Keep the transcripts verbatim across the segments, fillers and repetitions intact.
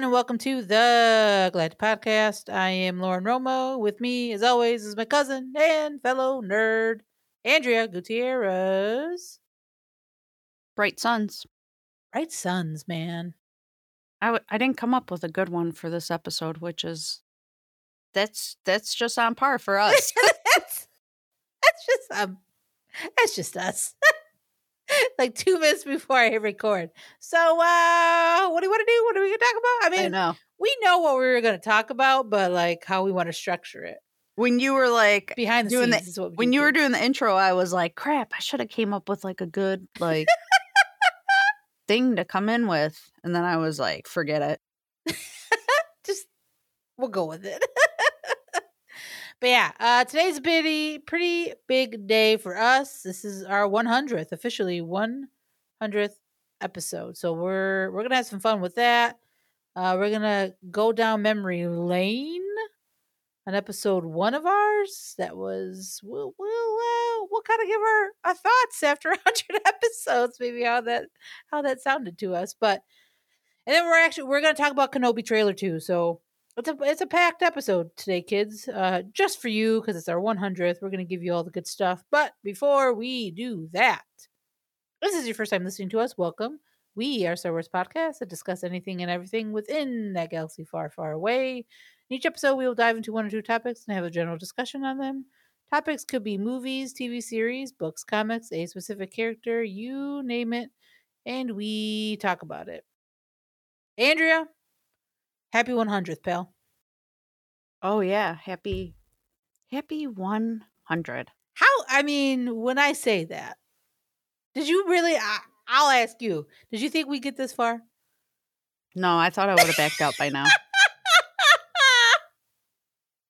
everyone, and welcome to The GALactic Podcast. I am Lauren Romo. With me, as always, is my cousin and fellow nerd, Andrea Gutierrez. Bright Suns. Bright Suns, man. I, w- I didn't come up with a good one for this episode, which is... That's that's just on par for us. that's, that's just um, that's just us. Like two minutes before I hit record. So, uh, what do you want to do? What are we going to talk about? I mean, I know. We know what we were going to talk about, but like how we want to structure it. When you were like behind the doing scenes, the, is what we when you do. were doing the intro, I was like, crap, I should have came up with like a good like thing to come in with, and then I was like, forget it. Just we'll go with it. But yeah, uh, today's pretty, pretty big day for us. This is our one hundredth, officially one hundredth episode. So we're we're gonna have some fun with that. Uh, we're gonna go down memory lane on episode one of ours. That was we'll we'll uh, we'll kind of give our, our thoughts after one hundred episodes, maybe how that how that sounded to us. But and then we're actually we're gonna talk about Kenobi trailer too. So. It's a, it's a packed episode today, kids, uh, just for you, because it's our one hundredth. We're going to give you all the good stuff. But before we do that, this is your first time listening to us. Welcome. We are Star Wars Podcast that discuss anything and everything within that galaxy far, far away. In each episode, we will dive into one or two topics and have a general discussion on them. Topics could be movies, T V series, books, comics, a specific character, you name it, and we talk about it. Andrea? Happy one hundredth, pal. Oh, yeah. Happy, happy one hundred. How, I mean, when I say that, did you really, I, I'll ask you, did you think we get this far? No, I thought I would have backed out by now.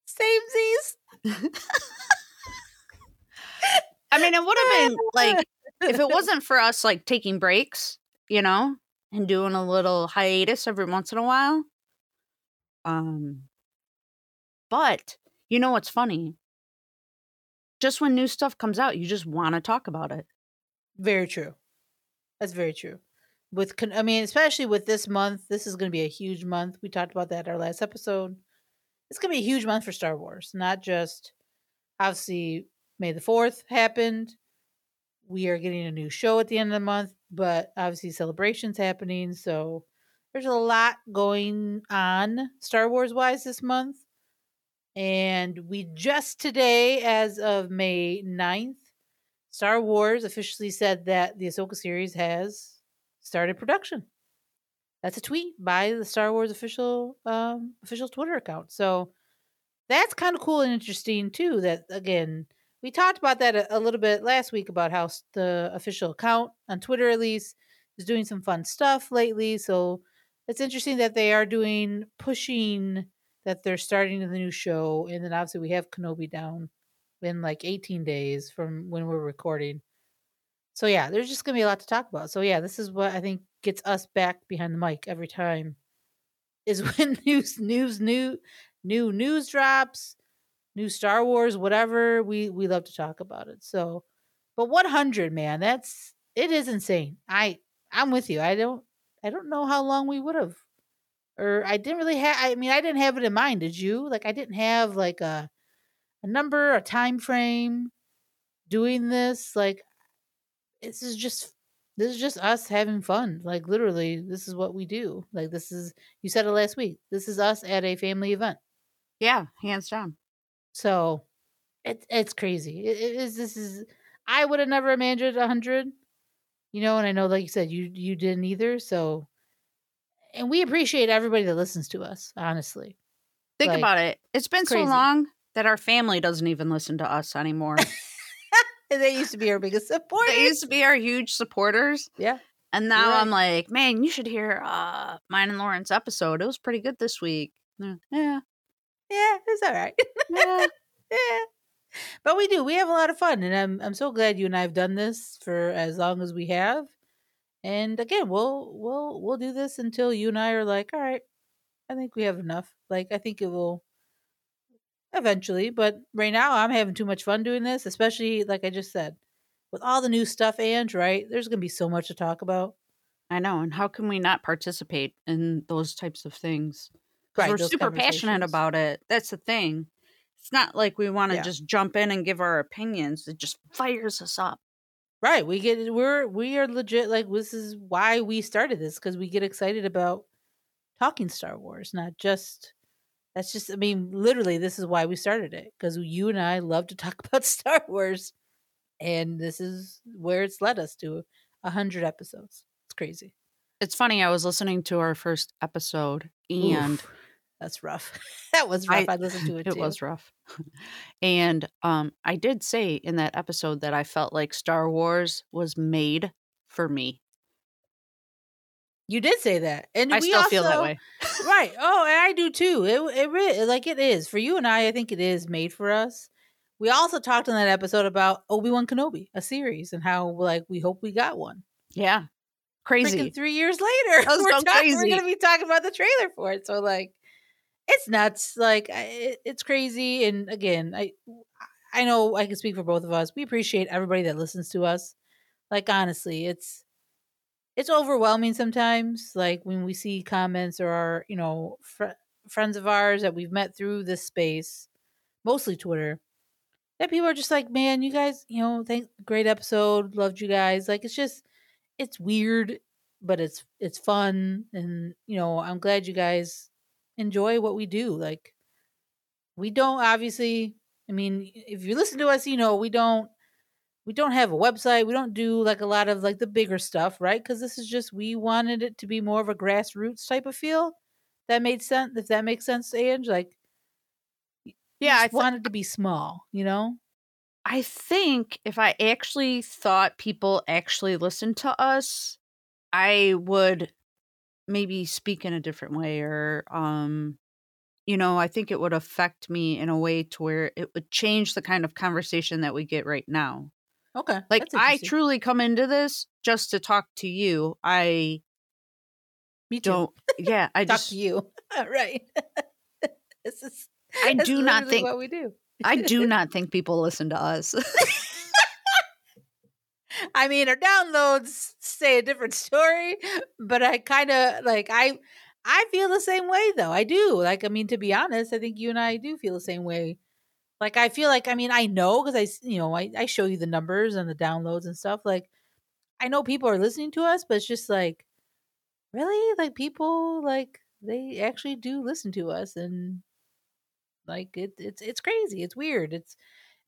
Samesies. I mean, it would have been, like, if it wasn't for us, like, taking breaks, you know, and doing a little hiatus every once in a while. Um, but you know what's funny? Just when new stuff comes out, you just want to talk about it. Very true. That's very true. With, I mean, especially with this month, this is going to be a huge month. We talked about that in our last episode. It's going to be a huge month for Star Wars. Not just, obviously, May the fourth happened. We are getting a new show at the end of the month, but obviously celebrations happening, so... There's a lot going on Star Wars-wise this month. And we just today, as of May ninth, Star Wars officially said that the Ahsoka series has started production. That's a tweet by the Star Wars official um, official Twitter account. So that's kind of cool and interesting, too, that, again, we talked about that a, a little bit last week about how the official account on Twitter, at least, is doing some fun stuff lately. So... It's interesting that they are doing, pushing that they're starting the new show. And then obviously we have Kenobi down in like eighteen days from when we're recording. So yeah, there's just going to be a lot to talk about. So yeah, this is what I think gets us back behind the mic every time is when news, news, new, new news drops, new Star Wars, whatever. We, we love to talk about it. So, but one hundred, man, that's, it is insane. I, I'm with you. I don't, I don't know how long we would have, or I didn't really have, I mean, I didn't have it in mind. Did you? Like, I didn't have like a, a number, a time frame doing this. Like, this is just, this is just us having fun. Like literally, this is what we do. Like this is, you said it last week. This is us at a family event. Yeah. Hands down. So it, it's crazy. It, it is, this is, I would have never imagined a hundred. You know, and I know, like you said, you you didn't either. So, and we appreciate everybody that listens to us, honestly. Think like, about it. It's been crazy. So long that our family doesn't even listen to us anymore. They used to be our biggest supporters. They used to be our huge supporters. Yeah. And now right. I'm like, man, you should hear uh, mine and Lauren's episode. It was pretty good this week. Yeah. Yeah, yeah it's all right. Yeah. Yeah. But we do. We have a lot of fun, and I'm I'm so glad you and I have done this for as long as we have. And again, we'll we'll we'll do this until you and I are like, all right, I think we have enough. Like I think it will eventually, but right now I'm having too much fun doing this, especially like I just said, with all the new stuff and right, there's gonna be so much to talk about. I know. And how can we not participate in those types of things? Because right, we're super passionate about it. That's the thing. It's not like we want to yeah. just jump in and give our opinions. It just fires us up. Right. We get, we're, we are legit. Like, this is why we started this, because we get excited about talking Star Wars, not just, that's just, I mean, literally, this is why we started it, because you and I love to talk about Star Wars, and this is where it's led us to a hundred episodes. It's crazy. It's funny. I was listening to our first episode and Oof, that's rough. That was rough. I, I listened to it. It too. was rough. And um, I did say in that episode that I felt like Star Wars was made for me. You did say that. And I we still also, feel that way. Right. Oh, and I do too. It, it really, like it is for you and I, I think it is made for us. We also talked in that episode about Obi-Wan Kenobi, a series, and how like we hope we got one. Yeah. Crazy. Freaking three years later, we're, so talk- we're going to be talking about the trailer for it. So like, it's nuts. Like I, it's crazy. And again, I, I know I can speak for both of us. We appreciate everybody that listens to us. Like, honestly, it's, it's overwhelming sometimes. Like when we see comments or our, you know, fr- friends of ours that we've met through this space, mostly Twitter, that people are just like, man, you guys, you know, thank great episode. Loved you guys. Like, it's just, it's weird, but it's it's fun, and you know, I'm glad you guys enjoy what we do. Like, we don't obviously, I mean, if you listen to us, you know, we don't we don't have a website. We don't do like a lot of like the bigger stuff, right? Because this is just, we wanted it to be more of a grassroots type of feel. That made sense. If that makes sense, Ange, like, yeah, I th- wanted to be small, you know. I think if I actually thought people actually listened to us, I would maybe speak in a different way, or, um, you know, I think it would affect me in a way to where it would change the kind of conversation that we get right now. Okay. Like, I truly come into this just to talk to you. I me too. don't. Yeah. I talk just, to you. Right. This is, I do not think what we do. I do not think people listen to us. I mean, our downloads say a different story, but I kind of like, I, I feel the same way though. I do. Like, I mean, to be honest, I think you and I do feel the same way. Like, I feel like, I mean, I know, cause I, you know, I, I show you the numbers and the downloads and stuff. Like, I know people are listening to us, but it's just like, really? Like, people, like, they actually do listen to us, and like it, it's it's crazy. It's weird. It's,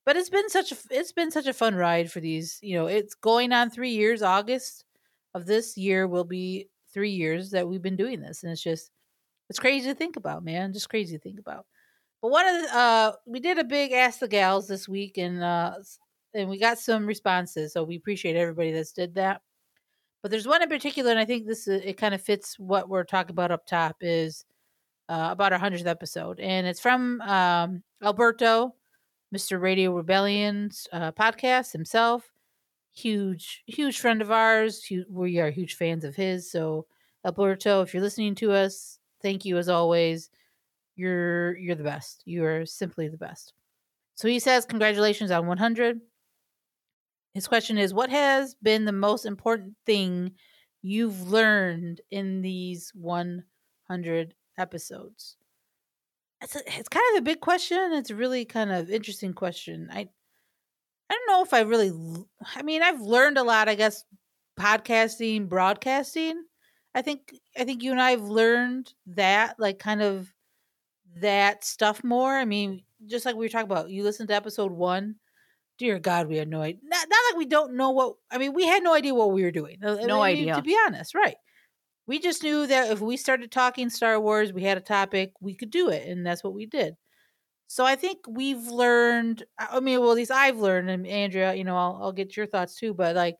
but it's been such a it's been such a fun ride for these. You know, it's going on three years. August of this year will be three years that we've been doing this, and it's just it's crazy to think about, man. Just crazy to think about. But one of the, uh, we did a big Ask the Gals this week, and uh, and we got some responses, so we appreciate everybody that's did that. But there's one in particular, and I think this is, it kind of fits what we're talking about up top is. Uh, about our hundredth episode, and it's from um, Alberto, Mister Radio Rebellion's uh, podcast himself. Huge, huge friend of ours. He, we are huge fans of his. So, Alberto, if you're listening to us, thank you as always. You're you're the best. You are simply the best. So he says, "Congratulations on one hundred." His question is, "What has been the most important thing you've learned in these one hundred?" Episodes. It's a, it's kind of a big question. It's a really kind of interesting question. I I don't know if I really. I mean, I've learned a lot. I guess podcasting, broadcasting. I think I think you and I have learned that, like, kind of that stuff more. I mean, just like we were talking about. You listened to episode one. Dear God, we had no idea. Not, not like we don't know what. I mean, we had no idea what we were doing. No I mean, idea. To be honest, right. We just knew that if we started talking Star Wars, we had a topic, we could do it. And that's what we did. So I think we've learned, I mean, well, at least I've learned, and Andrea, you know, I'll, I'll get your thoughts too, but like,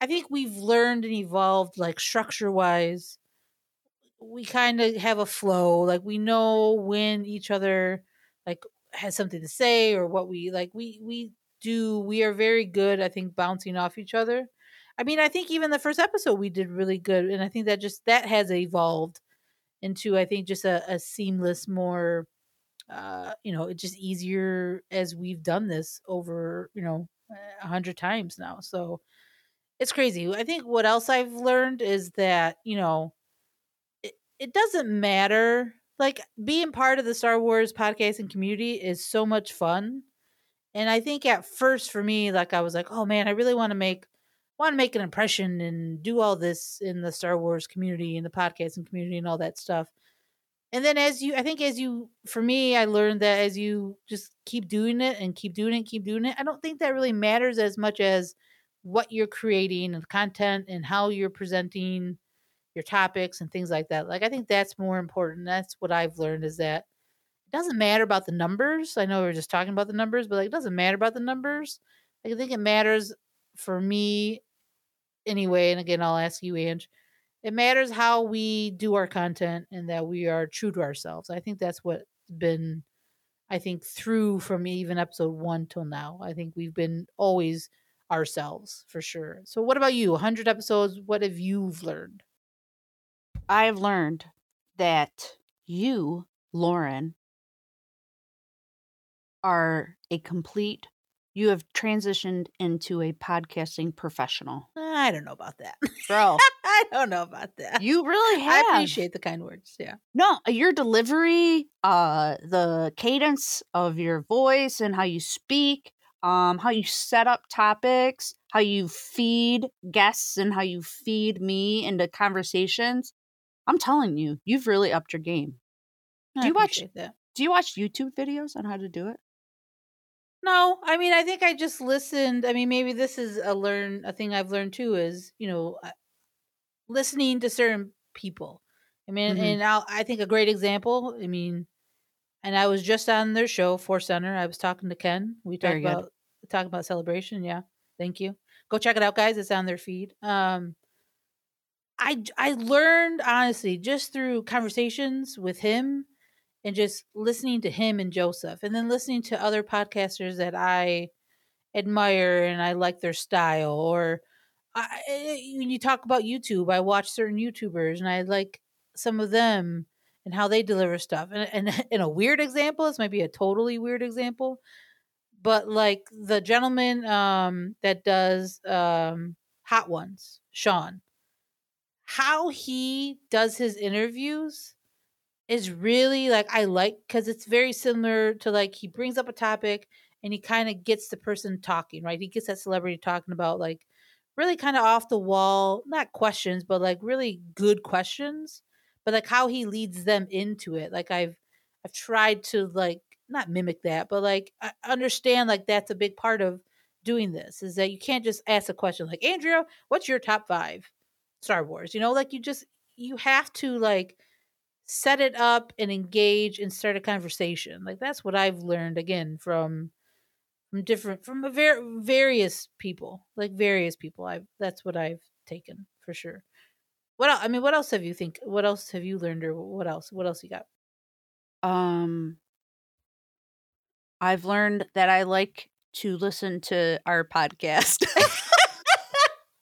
I think we've learned and evolved, like, structure wise. We kind of have a flow. Like, we know when each other like has something to say, or what we like, we, we do, we are very good, I think, bouncing off each other. I mean, I think even the first episode we did really good. And I think that just, that has evolved into, I think, just a, a seamless, more, uh, you know, it's just easier as we've done this over, you know, a hundred times now. So it's crazy. I think what else I've learned is that, you know, it, it doesn't matter. Like, being part of the Star Wars podcasting community is so much fun. And I think at first for me, like, I was like, oh man, I really want to make, want to make an impression and do all this in the Star Wars community and the podcasting community and all that stuff. And then as you, I think as you, for me, I learned that as you just keep doing it and keep doing it, keep doing it, I don't think that really matters as much as what you're creating and content and how you're presenting your topics and things like that. Like, I think that's more important. That's what I've learned, is that it doesn't matter about the numbers. I know we were just talking about the numbers, but like, it doesn't matter about the numbers. Like, I think it matters for me anyway. And again, I'll ask you, Ange. It matters how we do our content and that we are true to ourselves. I think that's what's been, I think, through from even episode one till now. I think we've been always ourselves for sure. So what about you? one hundred episodes, what have you learned? I have learned that you, Lauren, are a complete, you have transitioned into a podcasting professional. I don't know about that. Bro. I don't know about that. You really have. I appreciate the kind words. Yeah. No, your delivery, uh, the cadence of your voice and how you speak, um, how you set up topics, how you feed guests and how you feed me into conversations. I'm telling you, you've really upped your game. Do I you watch that. Do you watch YouTube videos on how to do it? No, I mean, I think I just listened. I mean, maybe this is a learn a thing I've learned too is, you know, listening to certain people. I mean, mm-hmm. and I'll, I think a great example, I mean, and I was just on their show, Force Center. I was talking to Ken. We talked about talking about Celebration. Yeah. Thank you. Go check it out, guys. It's on their feed. Um, I, I learned, honestly, just through conversations with him and just listening to him and Joseph, and then listening to other podcasters that I admire and I like their style. Or I, when you talk about YouTube, I watch certain YouTubers and I like some of them and how they deliver stuff. And and in a weird example, this might be a totally weird example, but like the gentleman um, that does um, Hot Ones, Sean, how he does his interviews is really like, I like, because it's very similar to like, he brings up a topic and he kind of gets the person talking, right? He gets that celebrity talking about like really kind of off the wall, not questions, but like really good questions, but like how he leads them into it. Like I've, I've tried to like, not mimic that, but like, I understand like that's a big part of doing this, is that you can't just ask a question like, Andrea, what's your top five Star Wars? You know, like you just, you have to like, set it up and engage and start a conversation. Like that's what I've learned again from from different from a ver- various people, like various people. I've that's what I've taken for sure. What else? I mean, what else have you think? What else have you learned, or what else? What else you got? Um, I've learned that I like to listen to our podcast.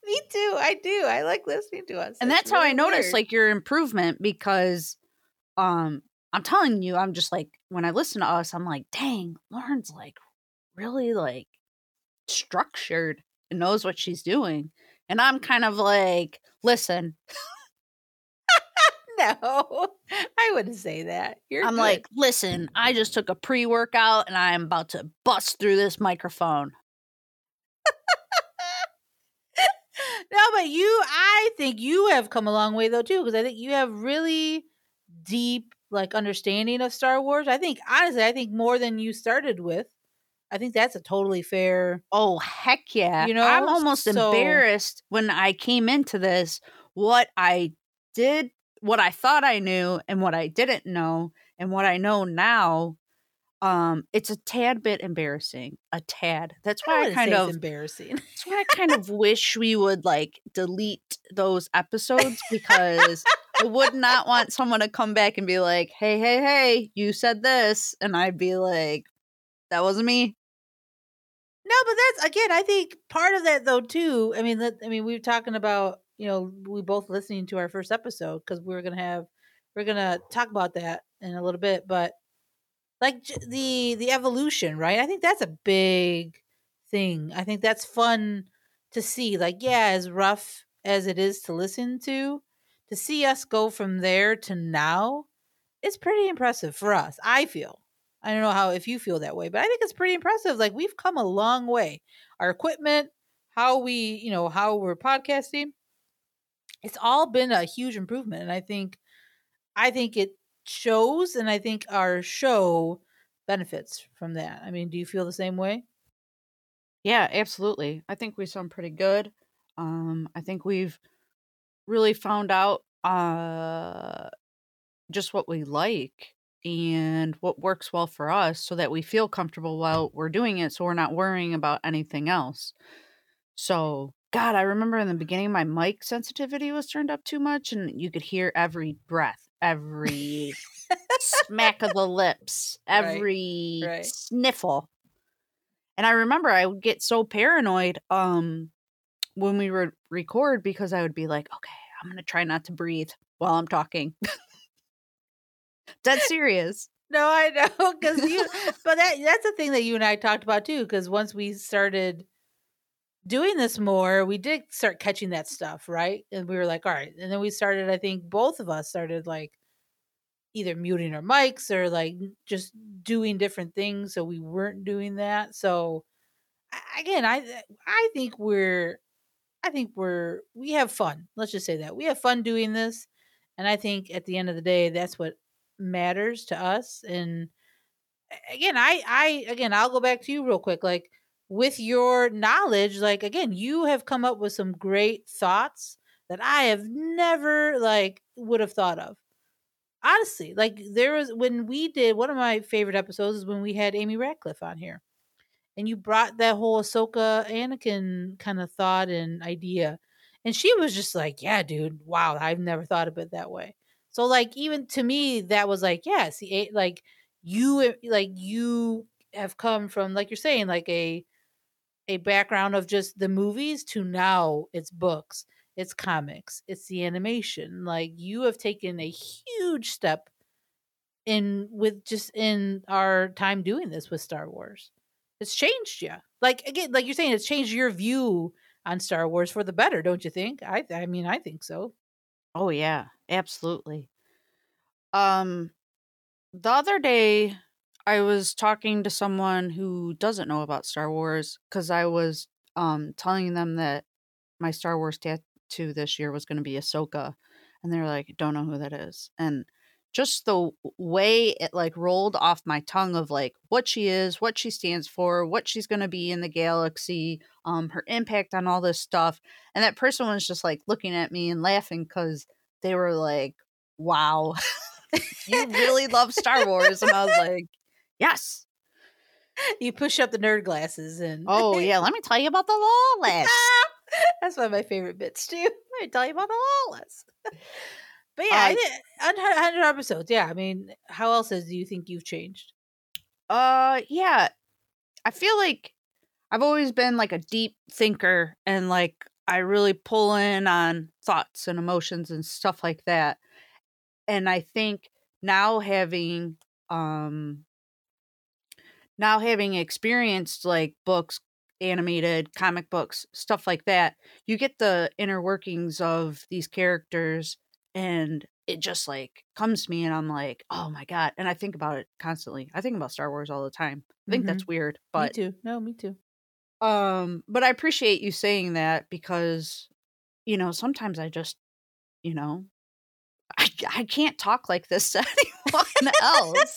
Me too. I do. I like listening to us, and that's, that's how really I noticed weird. Like your improvement because. Um, I'm telling you, I'm just like, when I listen to us, I'm like, dang, Lauren's like really like structured and knows what she's doing. And I'm kind of like, listen. No, I wouldn't say that. You're I'm good. Like, listen, I just took a pre-workout and I'm about to bust through this microphone. No, but you, I think you have come a long way though, too, because I think you have really deep like understanding of Star Wars. I think honestly, I think more than you started with. I think that's a totally fair. Oh heck yeah! You know, I'm almost so... embarrassed when I came into this what I did, what I thought I knew, and what I didn't know, and what I know now. Um, it's a tad bit embarrassing, a tad. That's why I, I kind of embarrassing. That's why I kind of wish we would like delete those episodes because. I would not want someone to come back and be like, hey, hey, hey, you said this. And I'd be like, that wasn't me. No, but that's, again, I think part of that, though, too. I mean, that, I mean, we were talking about, you know, we both listening to our first episode because we were going to have, we're going to talk about that in a little bit. But like the the evolution, right? I think that's a big thing. I think that's fun to see, like, yeah, as rough as it is to listen to, to see us go from there to now, it's pretty impressive for us, I feel. I don't know how, if you feel that way, but I think it's pretty impressive. Like, we've come a long way. Our equipment, how we, you know, how we're podcasting, it's all been a huge improvement. And I think, I think it shows, and I think our show benefits from that. I mean, do you feel the same way? Yeah, absolutely. I think we sound pretty good. Um, I think we've really found out uh, just what we like and what works well for us so that we feel comfortable while we're doing it, so we're not worrying about anything else. So, God, I remember in the beginning my mic sensitivity was turned up too much, and you could hear every breath, every smack of the lips, every right, right. sniffle. And I remember I would get so paranoid um, when we would record, because I would be like, okay, I'm going to try not to breathe while I'm talking. That's serious. No, I know. Cause you, but that that's the thing that you and I talked about too. Because once we started doing this more, we did start catching that stuff, right? And we were like, all right. And then we started, I think both of us started like either muting our mics or like just doing different things. So we weren't doing that. So again, I I think we're, I think we're, we have fun. Let's just say that. We have fun doing this. And I think at the end of the day, that's what matters to us. And again, I, I, again, I'll go back to you real quick. Like, with your knowledge, like, again, you have come up with some great thoughts that I have never like would have thought of. Honestly, like there was, when we did, one of my favorite episodes is when we had Amy Ratcliffe on here, and you brought that whole Ahsoka Anakin kind of thought and idea. And she was just like, yeah, dude, wow. I've never thought of it that way. So, like, even to me, that was like, yeah, see, like, you, like, you have come from, like you're saying, like a a background of just the movies to now it's books, it's comics, it's the animation. Like, you have taken a huge step in with just in our time doing this with Star Wars. It's changed you. Like, again, like you're saying, it's changed your view on Star Wars for the better, don't you think? I, I mean, I think so. Oh, yeah. Absolutely. Um, the other day I was talking to someone who doesn't know about Star Wars, because I was um telling them that my Star Wars tattoo this year was going to be Ahsoka, and they're like, "Don't know who that is." And just the way it like rolled off my tongue of like what she is, what she stands for, what she's going to be in the galaxy, um, her impact on all this stuff, and that person was just like looking at me and laughing because they were like, wow, you really love Star Wars. And I was like, yes. You push up the nerd glasses. And oh, yeah. Let me tell you about the lawless. That's one of my favorite bits, too. Let me tell you about the lawless. But yeah, uh, one hundred episodes. Yeah. I mean, how else do you think you've changed? Uh, yeah. I feel like I've always been like a deep thinker, and like, I really pull in on thoughts and emotions and stuff like that. And I think now having, um, now having experienced like books, animated comic books, stuff like that, you get the inner workings of these characters, and it just like comes to me, and I'm like, oh my God. And I think about it constantly. I think about Star Wars all the time. I think mm-hmm. that's weird, but me too. No, me too. Um, but I appreciate you saying that, because, you know, sometimes I just, you know, I, I can't talk like this to anyone else.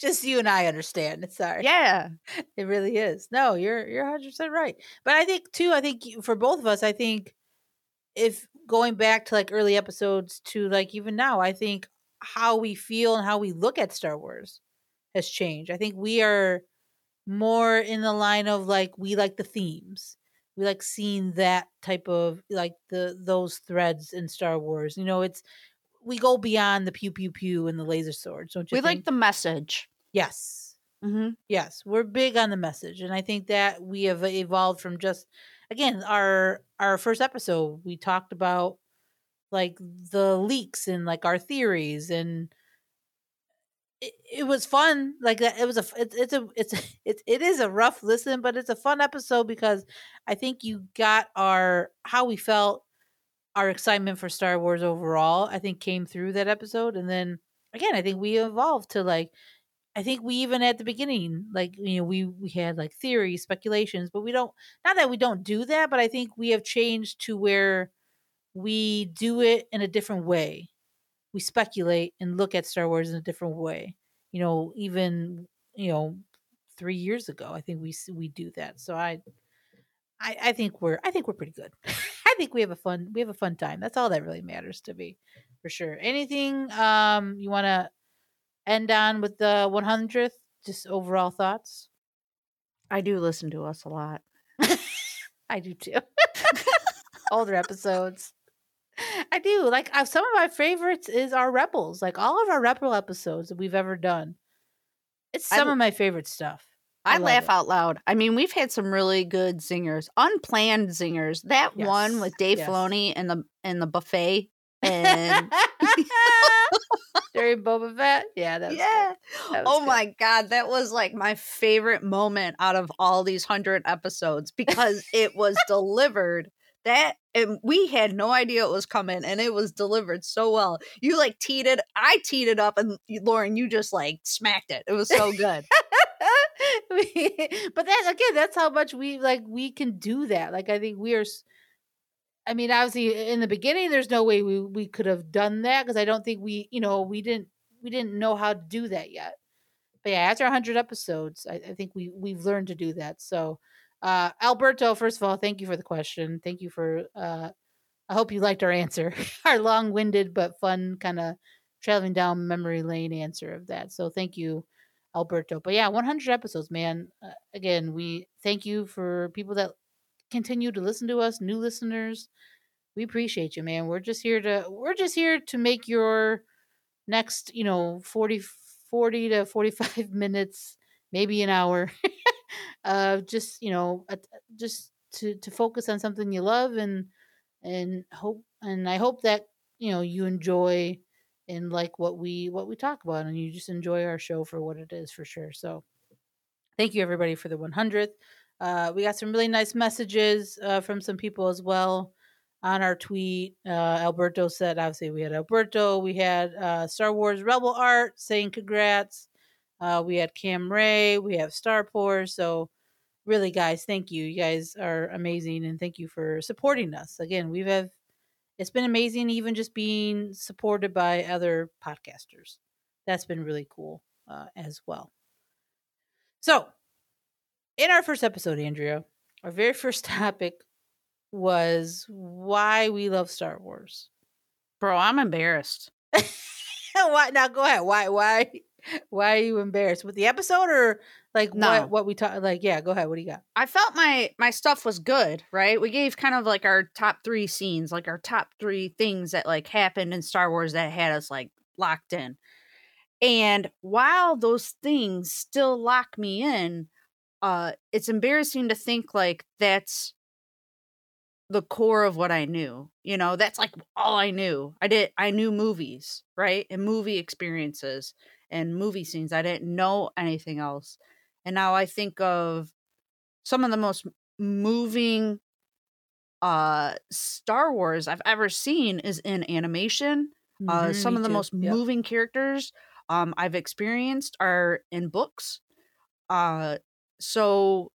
Just you and I understand. Sorry. Yeah, it really is. No, you're, you're one hundred percent right. But I think too, I think for both of us, I think if going back to like early episodes to like even now, I think how we feel and how we look at Star Wars has changed. I think we are more in the line of like, we like the themes, we like seeing that type of like the those threads in Star Wars. You know, it's, we go beyond the pew pew pew and the laser swords, don't you? We think? Like the message. Yes, mm-hmm. yes, we're big on the message, and I think that we have evolved from just again our our first episode. We talked about like the leaks and like our theories and. it, it was fun. Like it was a it, it's a it's it it is a rough listen, but it's a fun episode because I think you got our how we felt, our excitement for Star Wars overall. I think came through that episode, and then again, I think we evolved to like. I think we even at the beginning, like, you know, we, we had like theories, speculations, but we don't, not that we don't do that, but I think we have changed to where we do it in a different way. We speculate and look at Star Wars in a different way. You know, even, you know, three years ago, I think we, we do that. So I, I, I think we're, I think we're pretty good. I think we have a fun, we have a fun time. That's all that really matters to me for sure. Anything um, you want to end on with the one hundredth, just overall thoughts? I do listen to us a lot. I do too. Older episodes. I do. Like, I, some of my favorites is our Rebels. Like, all of our Rebel episodes that we've ever done. It's some I, of my favorite stuff. I, I laugh it. out loud. I mean, we've had some really good zingers. Unplanned zingers. That yes. one with Dave yes. Filoni and the, and the buffet. And... Jerry Boba Fett. Yeah, that was yeah. Good. That was oh good. My God, that was like my favorite moment out of all these hundred episodes because it was delivered. That and we had no idea it was coming, and it was delivered so well. You like teed it, I teed it up, and Lauren, you just like smacked it. It was so good. But that again, that's how much we like. We can do that. Like I think we are. I mean, obviously, in the beginning, there's no way we, we could have done that because I don't think we, you know, we didn't we didn't know how to do that yet. But yeah, after one hundred episodes, I, I think we we've learned to do that. So, uh, Alberto, first of all, thank you for the question. Thank you for. Uh, I hope you liked our answer, our long-winded but fun kind of traveling down memory lane answer of that. So, thank you, Alberto. But yeah, one hundred episodes, man. Uh, again, we thank you for people that continue to listen to us, new listeners. We appreciate you, man. We're just here to we're just here to make your next, you know, forty, forty to forty-five minutes, maybe an hour, uh, just, you know, uh, just to, to focus on something you love and and hope and I hope that, you know, you enjoy and like what we what we talk about and you just enjoy our show for what it is for sure. So thank you everybody for the one hundredth. Uh, we got some really nice messages uh, from some people as well on our tweet. Uh, Alberto said, obviously, we had Alberto. We had uh, Star Wars Rebel Art saying congrats. Uh, we had Cam Ray. We have Starport. So really, guys, thank you. You guys are amazing, and thank you for supporting us. Again, we've have it's been amazing even just being supported by other podcasters. That's been really cool uh, as well. So. In our first episode, Andrea, our very first topic was why we love Star Wars. Bro, I'm embarrassed. Why? Now go ahead. Why? Why? Why are you embarrassed with the episode or like no. what? What we talked? Like, yeah. Go ahead. What do you got? I felt my my stuff was good, right? We gave kind of like our top three scenes, like our top three things that like happened in Star Wars that had us like locked in. And while those things still lock me in. Uh, it's embarrassing to think like that's the core of what I knew, you know, that's like all I knew. I did. I knew movies, right. And movie experiences and movie scenes. I didn't know anything else. And now I think of some of the most moving uh, Star Wars I've ever seen is in animation. Mm-hmm, uh, some of the too. most yep. moving characters um, I've experienced are in books. Uh, So,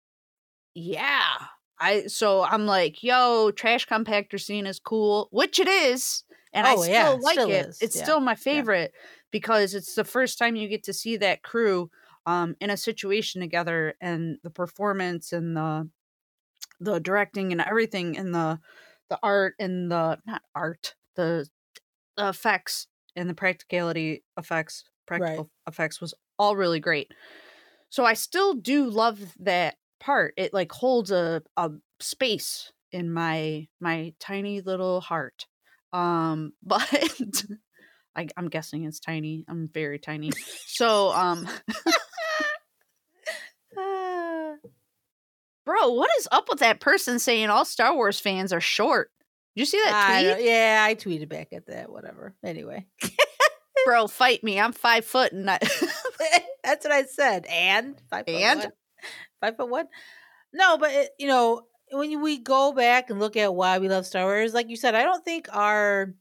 yeah, I so I'm like, yo, trash compactor scene is cool, which it is. And oh, I still yeah, like still it. Is. It's yeah. still my favorite yeah. because it's the first time you get to see that crew um, in a situation together and the performance and the the directing and everything and the the art and the not art, the, the effects and the practicality effects, practical right. effects was all really great. So I still do love that part. It like holds a, a space in my my tiny little heart. Um, but I, I'm guessing it's tiny. I'm very tiny. So, um, uh, bro, what is up with that person saying all Star Wars fans are short? Did you see that tweet? I, yeah, I tweeted back at that. Whatever. Anyway. bro, fight me. I'm five foot, and I- that's what I said. And five foot and one. five foot one. No, but it, you know, when we go back and look at why we love Star Wars, like you said, I don't think our,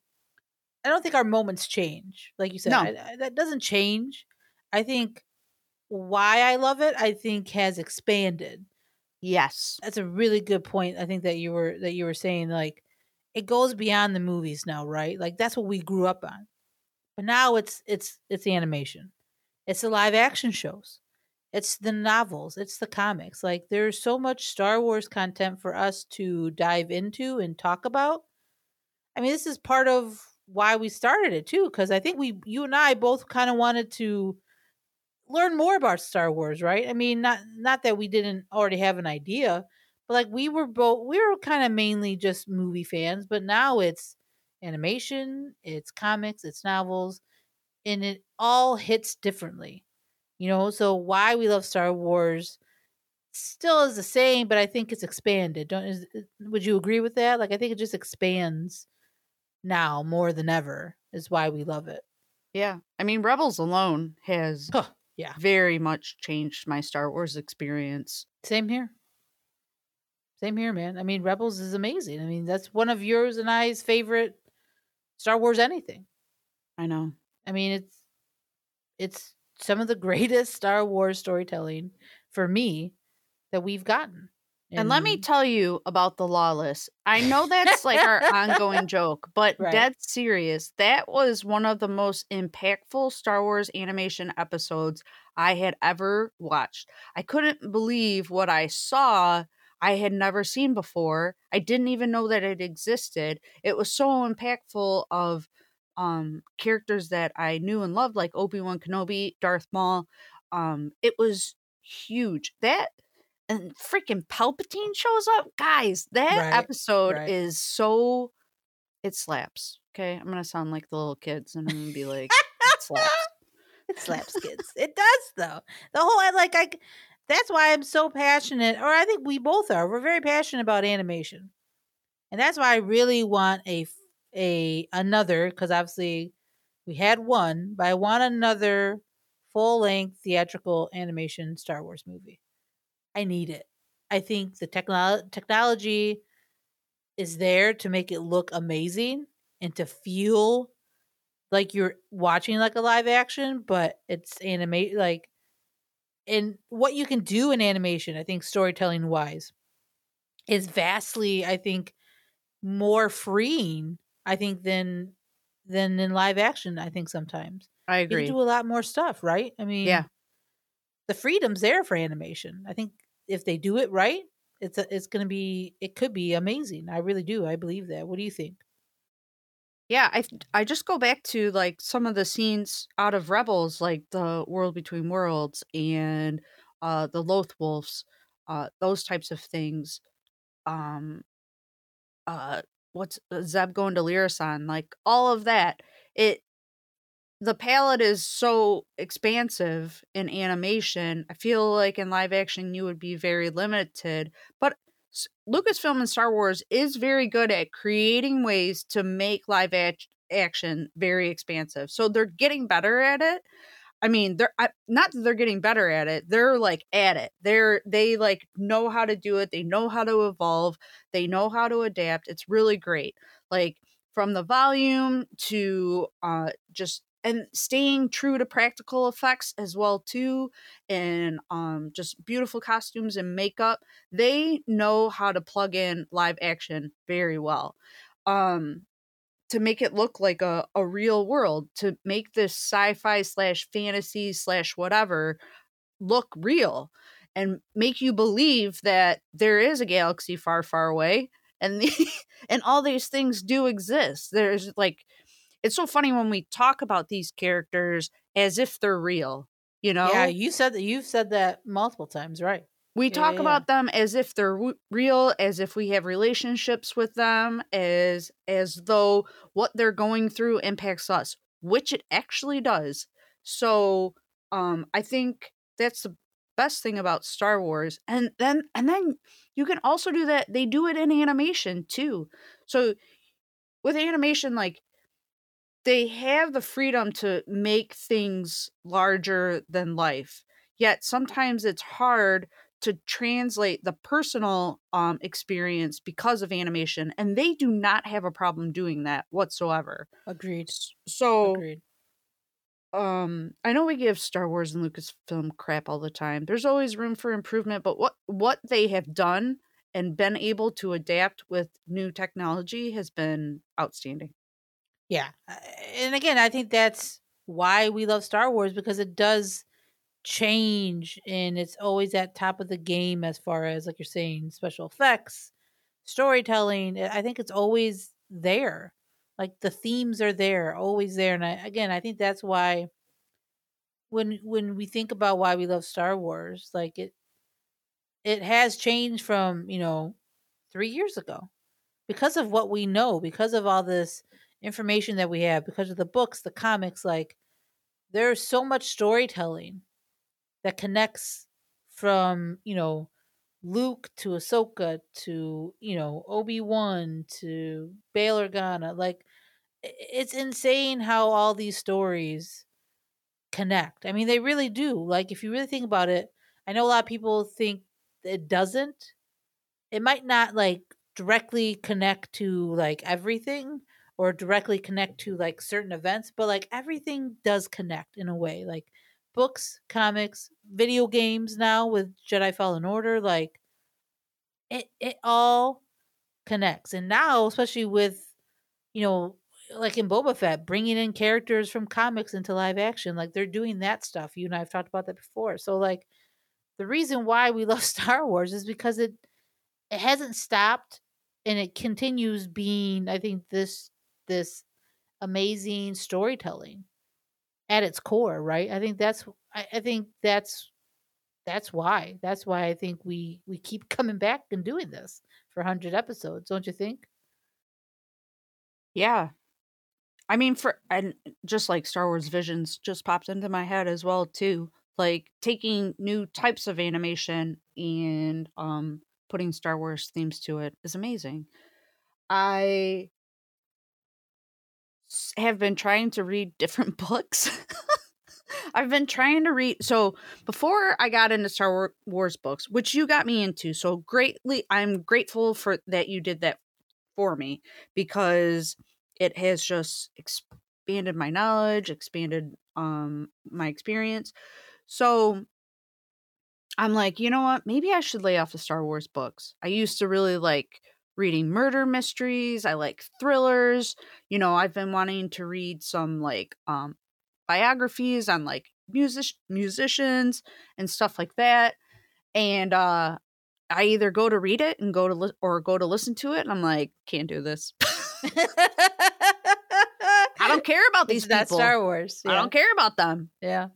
I don't think our moments change. Like you said, no. I, I, that doesn't change. I think why I love it, I think, has expanded. Yes, that's a really good point. I think that you were that you were saying, like, it goes beyond the movies now, right? Like, that's what we grew up on, but now it's it's it's animation, it's the live action shows, it's the novels, it's the comics. Like, there's so much Star Wars content for us to dive into and talk about. I mean, this is part of why we started it too, because I think we, you and I, both kind of wanted to learn more about Star Wars, right? I mean, not not that we didn't already have an idea, but like we were both, we were kind of mainly just movie fans, but now it's animation, it's comics, it's novels, and it all hits differently, you know? So why we love Star Wars still is the same, but I think it's expanded. Don't is, would you agree with that? Like, I think it just expands now more than ever is why we love it. Yeah. I mean, Rebels alone has... Huh. Yeah, very much changed my Star Wars experience. Same here. Same here, man. I mean, Rebels is amazing. I mean, that's one of yours and I's favorite Star Wars anything. I know. I mean, it's it's some of the greatest Star Wars storytelling for me that we've gotten. And, and let me tell you about the Lawless. I know that's like our ongoing joke, but right. Dead serious. That was one of the most impactful Star Wars animation episodes I had ever watched. I couldn't believe what I saw. I had never seen before. I didn't even know that it existed. It was so impactful of um, characters that I knew and loved, like Obi-Wan Kenobi, Darth Maul. Um, it was huge. That... And freaking Palpatine shows up. Guys, that right, episode right. is so... It slaps. Okay? I'm going to sound like the little kids, and I'm going to be like, it slaps. It slaps, kids. It does, though. The whole... like I, That's why I'm so passionate, or I think we both are. We're very passionate about animation. And that's why I really want a, a another, because obviously we had one, but I want another full-length theatrical animation Star Wars movie. I need it. I think the techno- technology is there to make it look amazing and to feel like you're watching like a live action, but it's anima- like, and what you can do in animation, I think storytelling wise, is vastly, I think, more freeing, I think, than than in live action, I think sometimes. I agree. You can do a lot more stuff, right? I mean, yeah. The freedom's there for animation. I think if they do it right, it's a, it's going to be, it could be amazing. I really do. I believe that. What do you think? Yeah, I I just go back to like some of the scenes out of Rebels, like the World Between Worlds and uh, the Loth Wolves, uh, those types of things. Um, uh, what's Zeb going to Lyrisan? Like all of that. It. The palette is so expansive in animation. I feel like in live action, you would be very limited. But Lucasfilm and Star Wars is very good at creating ways to make live act- action very expansive. So they're getting better at it. I mean, they're I, not that they're getting better at it. They're like at it. They're they like know how to do it. They know how to evolve. They know how to adapt. It's really great. Like from the volume to uh, just. And staying true to practical effects as well, too, and um, just beautiful costumes and makeup. They know how to plug in live action very well um, to make it look like a, a real world, to make this sci-fi slash fantasy slash whatever look real and make you believe that there is a galaxy far, far away. And, the, and all these things do exist. There's like... It's so funny when we talk about these characters as if they're real, you know? Yeah, you said that. You've said that multiple times, right? We yeah, talk yeah, about yeah. them as if they're w- real, as if we have relationships with them, as as though what they're going through impacts us, which it actually does. So um, I think that's the best thing about Star Wars. And then, and then you can also do that. They do it in animation, too. So with animation, like, they have the freedom to make things larger than life. Yet sometimes it's hard to translate the personal um, experience because of animation. And they do not have a problem doing that whatsoever. Agreed. So Agreed. Um, I know we give Star Wars and Lucasfilm crap all the time. There's always room for improvement. But what, what they have done and been able to adapt with new technology has been outstanding. Yeah. And again, I think that's why we love Star Wars, because it does change and it's always at top of the game as far as, like you're saying, special effects, storytelling. I think it's always there. Like the themes are there, always there. And I, again, I think that's why when when we think about why we love Star Wars, like it it has changed from, you know, three years ago because of what we know, because of all this information that we have, because of the books, the comics. Like there's so much storytelling that connects from, you know, Luke to Ahsoka to, you know, Obi-Wan to Bail Organa. Like it's insane how all these stories connect. I mean, they really do. Like if you really think about it, I know a lot of people think it doesn't. It might not like directly connect to like everything or directly connect to like certain events, but like everything does connect in a way. Like books, comics, video games now with Jedi Fallen Order, like it it all connects. And now, especially with, you know, like in Boba Fett, bringing in characters from comics into live action, like they're doing that stuff. You and I have talked about that before. So like the reason why we love Star Wars is because it it hasn't stopped and it continues being, I think, this this amazing storytelling at its core, right? I think that's, I, I think that's, that's why, that's why I think we, we keep coming back and doing this for one hundred episodes. Don't you think? Yeah. I mean, for, and just like Star Wars Visions just popped into my head as well too, like taking new types of animation and, um, putting Star Wars themes to it is amazing. I have been trying to read different books. I've been trying to read. So before I got into Star Wars books, which you got me into, so greatly, I'm grateful for that. You did that for me because it has just expanded my knowledge, expanded um, my experience. So I'm like, you know what? Maybe I should lay off the Star Wars books. I used to really like reading murder mysteries. I like thrillers. You know, I've been wanting to read some like um, biographies on like music musicians and stuff like that. And uh, I either go to read it and go to li- or go to listen to it. And I'm like, can't do this. I don't care about these people. That's Star Wars. Yeah. I don't care about them. Yeah,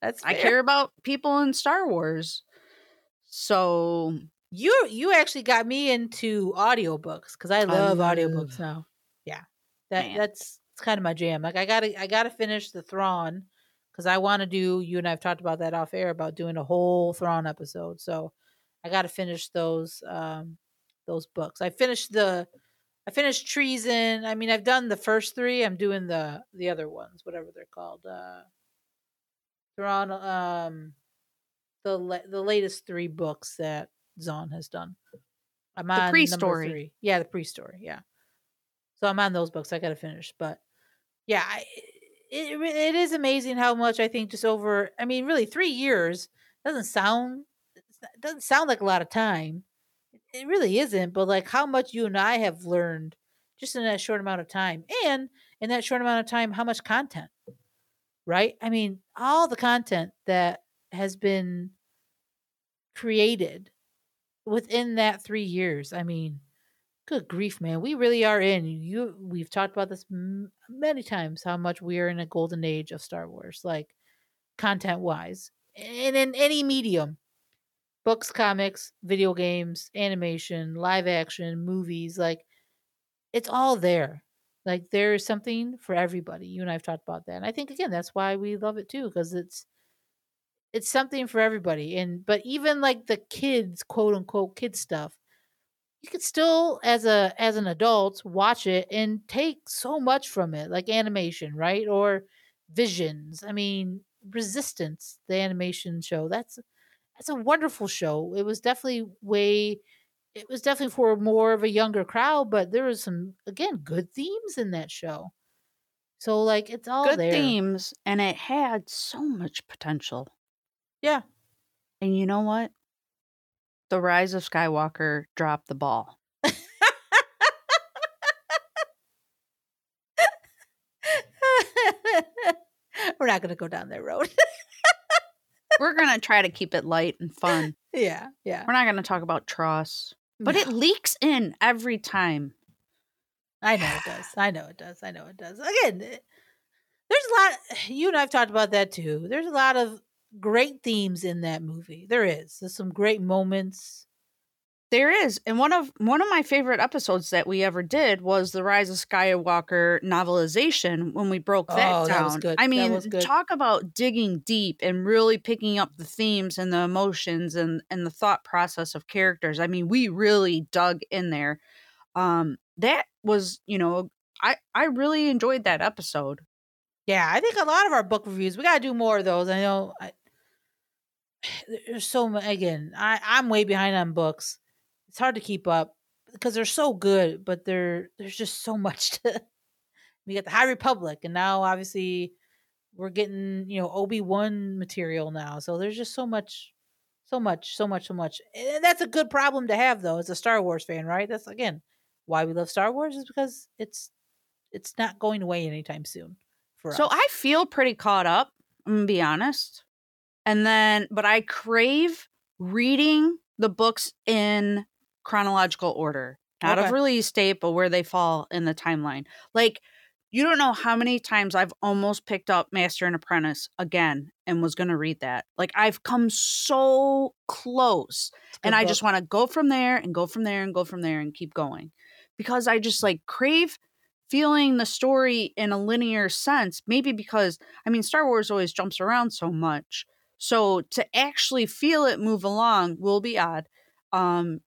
that's fair. I care about people in Star Wars. So. You you actually got me into audiobooks because I love um, audiobooks now. Yeah. That man. That's kind of my jam. Like I gotta I gotta finish the Thrawn because I wanna do, you and I've talked about that off air about doing a whole Thrawn episode. So I gotta finish those um those books. I finished the I finished Treason. I mean I've done the first three. I'm doing the the other ones, whatever they're called. Uh Thrawn um the the latest three books that Zon has done. I'm on the pre-story. Three. Yeah, the pre-story. Yeah, so I'm on those books. I gotta finish, but yeah, I, it it is amazing how much I think just over. I mean, really, three years doesn't sound doesn't sound like a lot of time. It really isn't, but like how much you and I have learned just in that short amount of time, and in that short amount of time, how much content, right? I mean, all the content that has been created within that three years. I mean, good grief, man. We really are in you. We've talked about this m- many times, how much we are in a golden age of Star Wars, like content wise, and in any medium, books, comics, video games, animation, live action, movies, like it's all there. Like there is something for everybody. You and I have talked about that. And I think again, that's why we love it too. Cause it's, It's something for everybody. And but even like the kids, quote unquote, kid stuff, you could still, as a as an adult, watch it and take so much from it, like animation, right? Or Visions. I mean, Resistance, the animation show. That's that's a wonderful show. It was definitely way. It was definitely for more of a younger crowd, but there was some, again, good themes in that show. So, like, it's all good there. Themes, and it had so much potential. Yeah. And you know what? The Rise of Skywalker dropped the ball. We're not going to go down that road. We're going to try to keep it light and fun. Yeah, yeah. We're not going to talk about Tross. But no. It leaks in every time. I know it does. I know it does. I know it does. Again, there's a lot. You and I have talked about that too. There's a lot of great themes in that movie. There is. There's some great moments. There is. And one of one of my favorite episodes that we ever did was the Rise of Skywalker novelization when we broke that oh, down. That was good. I mean, that was good. Talk about digging deep and really picking up the themes and the emotions and, and the thought process of characters. I mean, we really dug in there. Um, that was, you know, I, I really enjoyed that episode. Yeah, I think a lot of our book reviews, we got to do more of those. I know I, there's so much. Again, I, I'm way behind on books. It's hard to keep up because they're so good, but there there's just so much. To, we got the High Republic, and now obviously we're getting, you know, Obi-Wan material now. So there's just so much, so much, so much, so much. And that's a good problem to have, though, as a Star Wars fan, right? That's, again, why we love Star Wars is because it's it's not going away anytime soon for us. So I feel pretty caught up, I'm going to be honest. And then, but I crave reading the books in chronological order, not okay. of release date, but where they fall in the timeline. Like, you don't know how many times I've almost picked up Master and Apprentice again and was going to read that. Like, I've come so close, and book. I just want to go from there and go from there and go from there and keep going. Because I just, like, crave feeling the story in a linear sense. Maybe because, I mean, Star Wars always jumps around so much. So to actually feel it move along will be odd. Um,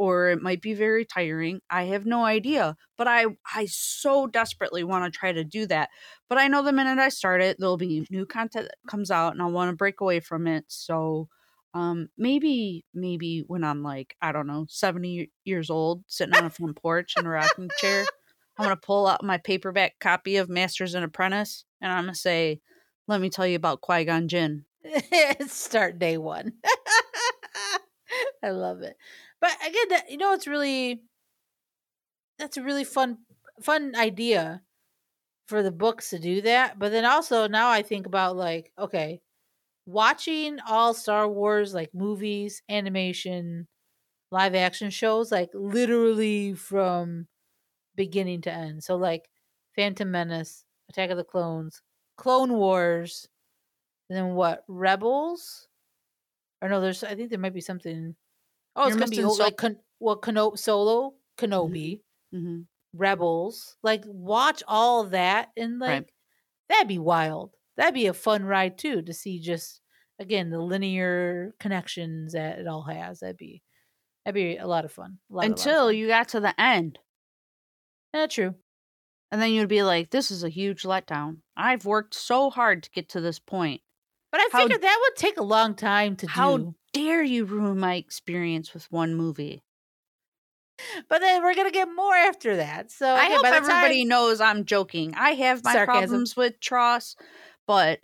or it might be very tiring. I have no idea. But I, I so desperately want to try to do that. But I know the minute I start it, there'll be new content that comes out, and I'll want to break away from it. So... Um, maybe, maybe when I'm like, I don't know, seventy years old, sitting on a front porch in a rocking chair, I'm going to pull out my paperback copy of Masters and Apprentice, and I'm going to say, let me tell you about Qui-Gon Jinn. Start day one. I love it. But again, that, you know, it's really, that's a really fun, fun idea for the books to do that. But then also now I think about, like, okay, watching all Star Wars, like, movies, animation, live action shows, like, literally from beginning to end. So, like, Phantom Menace, Attack of the Clones, Clone Wars, and then what? Rebels? Or no, there's, I think there might be something. Oh, it's going to be old, so- like, Ken- well, Kenobi, Solo, Kenobi, mm-hmm. Rebels. Like, watch all that, and, like, right. That'd be wild. That'd be a fun ride, too, to see just, again, the linear connections that it all has. That'd be that'd be a lot of fun. Lot, Until of fun. You got to the end. Yeah, true. And then you'd be like, this is a huge letdown. I've worked so hard to get to this point. But I how, figured that would take a long time to how do. How dare you ruin my experience with one movie? But then we're going to get more after that. So I okay, hope everybody time... knows I'm joking. I have my Sarcasm. problems with Tross. But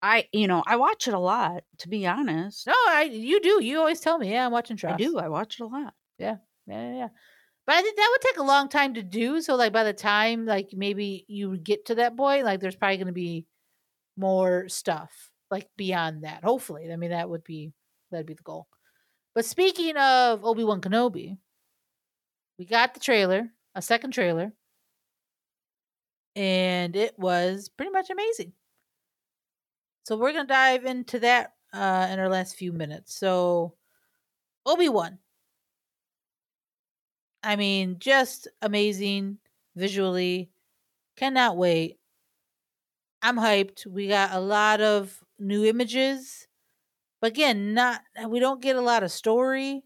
I, you know, I watch it a lot, to be honest. No, I, you do. You always tell me, yeah, I'm watching Tross. I do. I watch it a lot. Yeah. Yeah. Yeah. But I think that would take a long time to do. So, like, by the time, like, maybe you get to that point, like, there's probably going to be more stuff, like, beyond that. Hopefully. I mean, that would be, that'd be the goal. But speaking of Obi-Wan Kenobi, we got the trailer, a second trailer, and it was pretty much amazing. So we're going to dive into that uh, in our last few minutes. So Obi-Wan. I mean, just amazing visually. Cannot wait. I'm hyped. We got a lot of new images. But again, not we don't get a lot of story.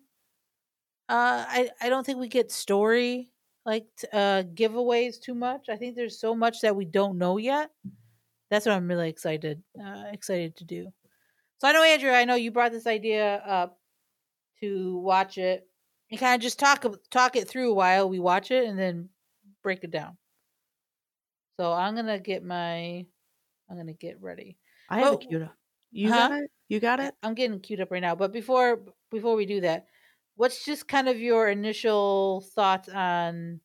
Uh, I, I don't think we get story like uh, giveaways too much. I think there's so much that we don't know yet. That's what I'm really excited uh, excited to do. So I know, Andrea, I know you brought this idea up to watch it and kind of just talk talk it through while we watch it and then break it down. So I'm gonna get my I'm gonna get ready. I have it queued up. You huh? got it? You got it? I'm getting queued up right now. But before before we do that, what's just kind of your initial thoughts on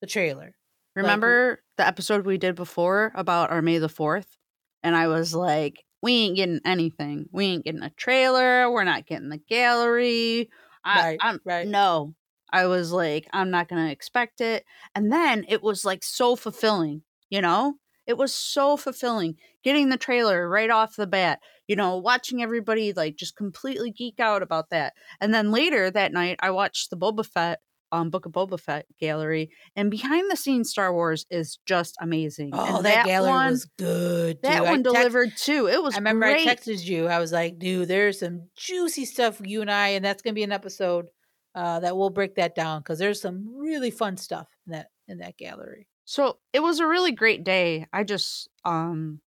the trailer? Remember like, the episode we did before about our May the fourth? And I was like, we ain't getting anything. We ain't getting a trailer. We're not getting the gallery. I, right, I'm, right. No. I was like, I'm not going to expect it. And then it was like so fulfilling, you know? It was so fulfilling getting the trailer right off the bat, you know, watching everybody like just completely geek out about that. And then later that night, I watched the Boba Fett, um, Book of Boba Fett gallery, and behind the scenes Star Wars is just amazing. Oh, and that, that gallery one, was good. That dude. one text- delivered too. It was I remember great. I texted you. I was like, dude, there's some juicy stuff you and I, and that's going to be an episode uh, that we'll break that down because there's some really fun stuff in that in that gallery. So it was a really great day. I just, um,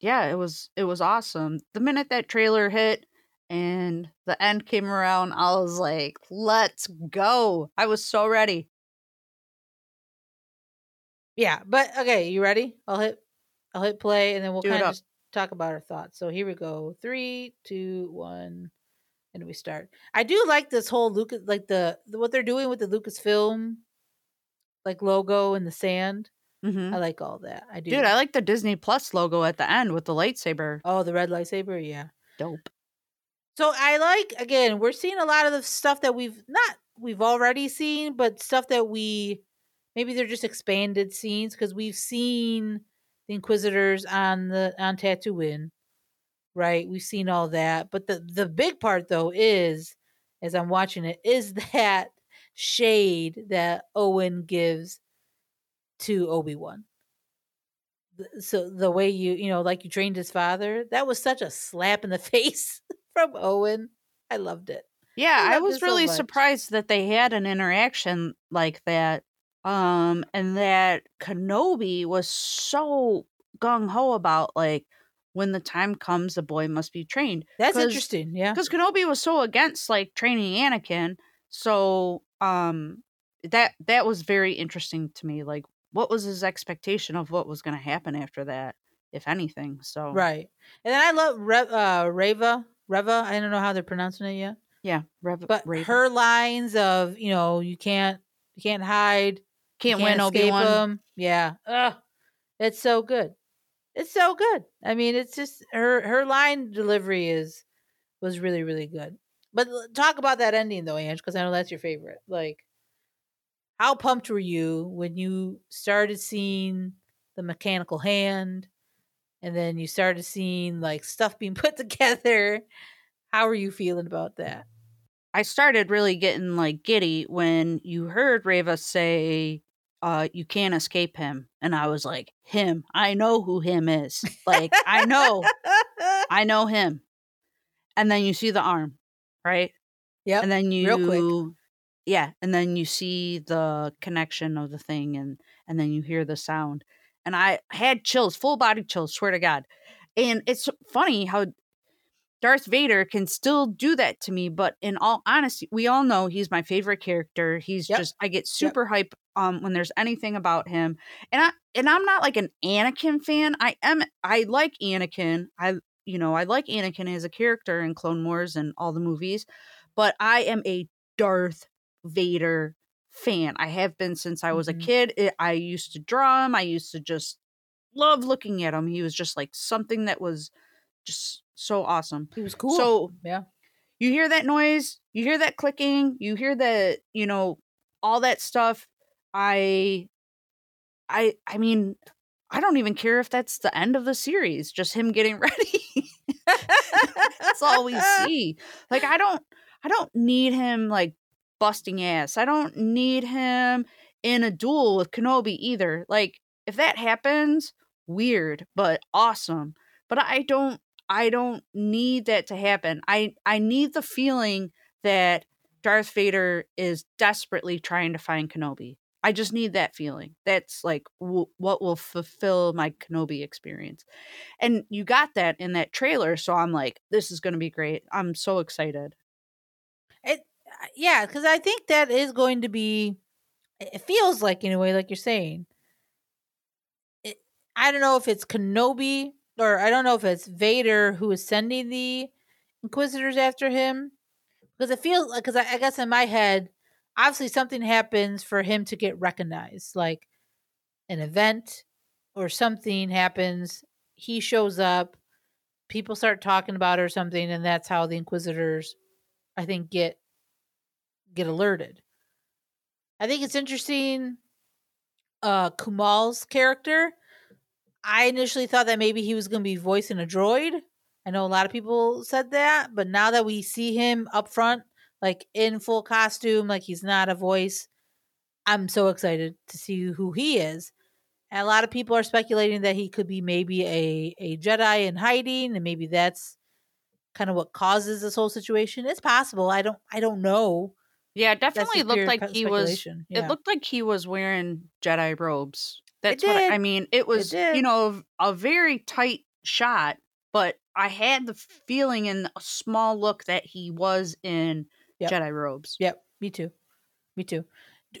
yeah, it was, it was awesome. The minute that trailer hit and the end came around, I was like, let's go. I was so ready. Yeah. But okay. You ready? I'll hit, I'll hit play and then we'll kind of just talk about our thoughts. So here we go. Three, two, one. And we start. I do like this whole Lucas, like the, what they're doing with the Lucasfilm like logo in the sand. Mm-hmm. I like all that. I do. Dude, I like the Disney Plus logo at the end with the lightsaber. Oh, the red lightsaber. Yeah. Dope. So I like, again, we're seeing a lot of the stuff that we've not, we've already seen, but stuff that we, maybe they're just expanded scenes. Cause we've seen the Inquisitors on the, on Tatooine. Right. We've seen all that. But the, the big part though is, as I'm watching it, is that shade that Owen gives to Obi-Wan. So the way you, you know, like you trained his father, that was such a slap in the face from Owen. I loved it. Yeah, I, I was really so surprised that they had an interaction like that. Um, and that Kenobi was so gung-ho about like, when the time comes, the boy must be trained. That's interesting, yeah. Because Kenobi was so against like training Anakin. So um, that that was very interesting to me. Like, what was his expectation of what was going to happen after that, if anything? So right. And then I love Re- uh, Reva. Reva. I don't know how they're pronouncing it yet. Yeah, Reva. But Reva. Her lines of, you know, you can't you can't hide, can't, you can't win Obi-Wan. Them. Yeah. Ugh. It's so good. It's so good. I mean, it's just her her line delivery is was really really good. But talk about that ending, though, Ange, because I know that's your favorite. Like, how pumped were you when you started seeing the mechanical hand and then you started seeing, like, stuff being put together? How are you feeling about that? I started really getting, like, giddy when you heard Reva say, uh, you can't escape him. And I was like, him. I know who him is. Like, I know. I know him. And then you see the arm. Right? Yeah. And then you, real quick. Yeah. And then you see the connection of the thing and, and then you hear the sound. And I had chills, full body chills, swear to God. And it's funny how Darth Vader can still do that to me. But in all honesty, we all know he's my favorite character. He's yep. just, I get super yep. hype um, when there's anything about him. And I, and I'm not like an Anakin fan. I am. I like Anakin. I You know, I like Anakin as a character in Clone Wars and all the movies, but I am a Darth Vader fan. I have been since I was mm-hmm. a kid. I used to draw him. I used to just love looking at him. He was just like something that was just so awesome. He was cool. So yeah, you hear that noise, you hear that clicking, you hear that, you know, all that stuff. I, I, I mean, I don't even care if that's the end of the series, just him getting ready. That's all we see. Like, I don't, I don't need him like busting ass. I don't need him in a duel with Kenobi either. Like, if that happens, weird, but awesome. But I don't, I don't need that to happen. I, I need the feeling that Darth Vader is desperately trying to find Kenobi. I just need that feeling. That's like w- what will fulfill my Kenobi experience. And you got that in that trailer. So I'm like, this is going to be great. I'm so excited. It, yeah, because I think that is going to be, it feels like, in a way, like you're saying. It, I don't know if it's Kenobi or I don't know if it's Vader who is sending the Inquisitors after him. Because it feels like, because I, I guess in my head, obviously something happens for him to get recognized, like an event or something happens. He shows up, people start talking about it or something. And that's how the Inquisitors, I think, get, get alerted. I think it's interesting. Uh, Kumal's character. I initially thought that maybe he was going to be voicing a droid. I know a lot of people said that, but now that we see him up front, like in full costume, like he's not a voice, I'm so excited to see who he is. And a lot of people are speculating that he could be maybe a, a Jedi in hiding, and maybe that's kind of what causes this whole situation. It's possible. I don't I don't know. Yeah, it definitely looked like he was yeah. it looked like he was wearing Jedi robes. That's what I, I mean, it was it you know, a very tight shot, but I had the feeling in a small look that he was in Yep. Jedi robes. Yep. Me too. Me too.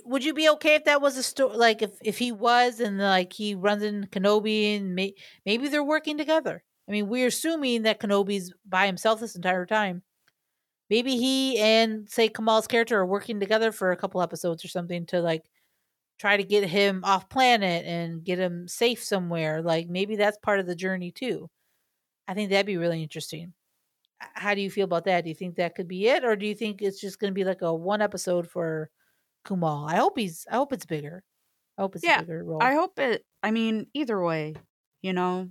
Would you be okay if that was a story? Like if, if he was, and like he runs in Kenobi and may- maybe they're working together. I mean, we're assuming that Kenobi's by himself this entire time. Maybe he and say Kumal's character are working together for a couple episodes or something to like try to get him off planet and get him safe somewhere. Like maybe that's part of the journey too. I think that'd be really interesting. How do you feel about that? Do you think that could be it? Or do you think it's just going to be like a one episode for Kumal? I hope he's, I hope it's bigger. I hope it's yeah, a bigger role. I hope it, I mean, either way, you know,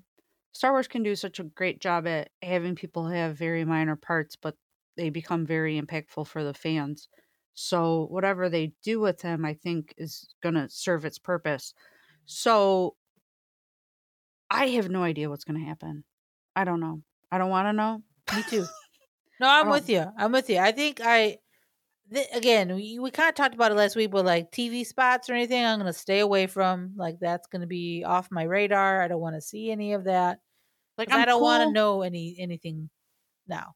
Star Wars can do such a great job at having people have very minor parts, but they become very impactful for the fans. So whatever they do with him, I think is going to serve its purpose. So I have no idea what's going to happen. I don't know. I don't want to know. Me too. No, I'm oh. with you. I'm with you. I think I, th- again, we, we kind of talked about it last week, but like T V spots or anything, I'm going to stay away from. Like that's going to be off my radar. I don't want to see any of that. Like I don't cool. want to know any anything now.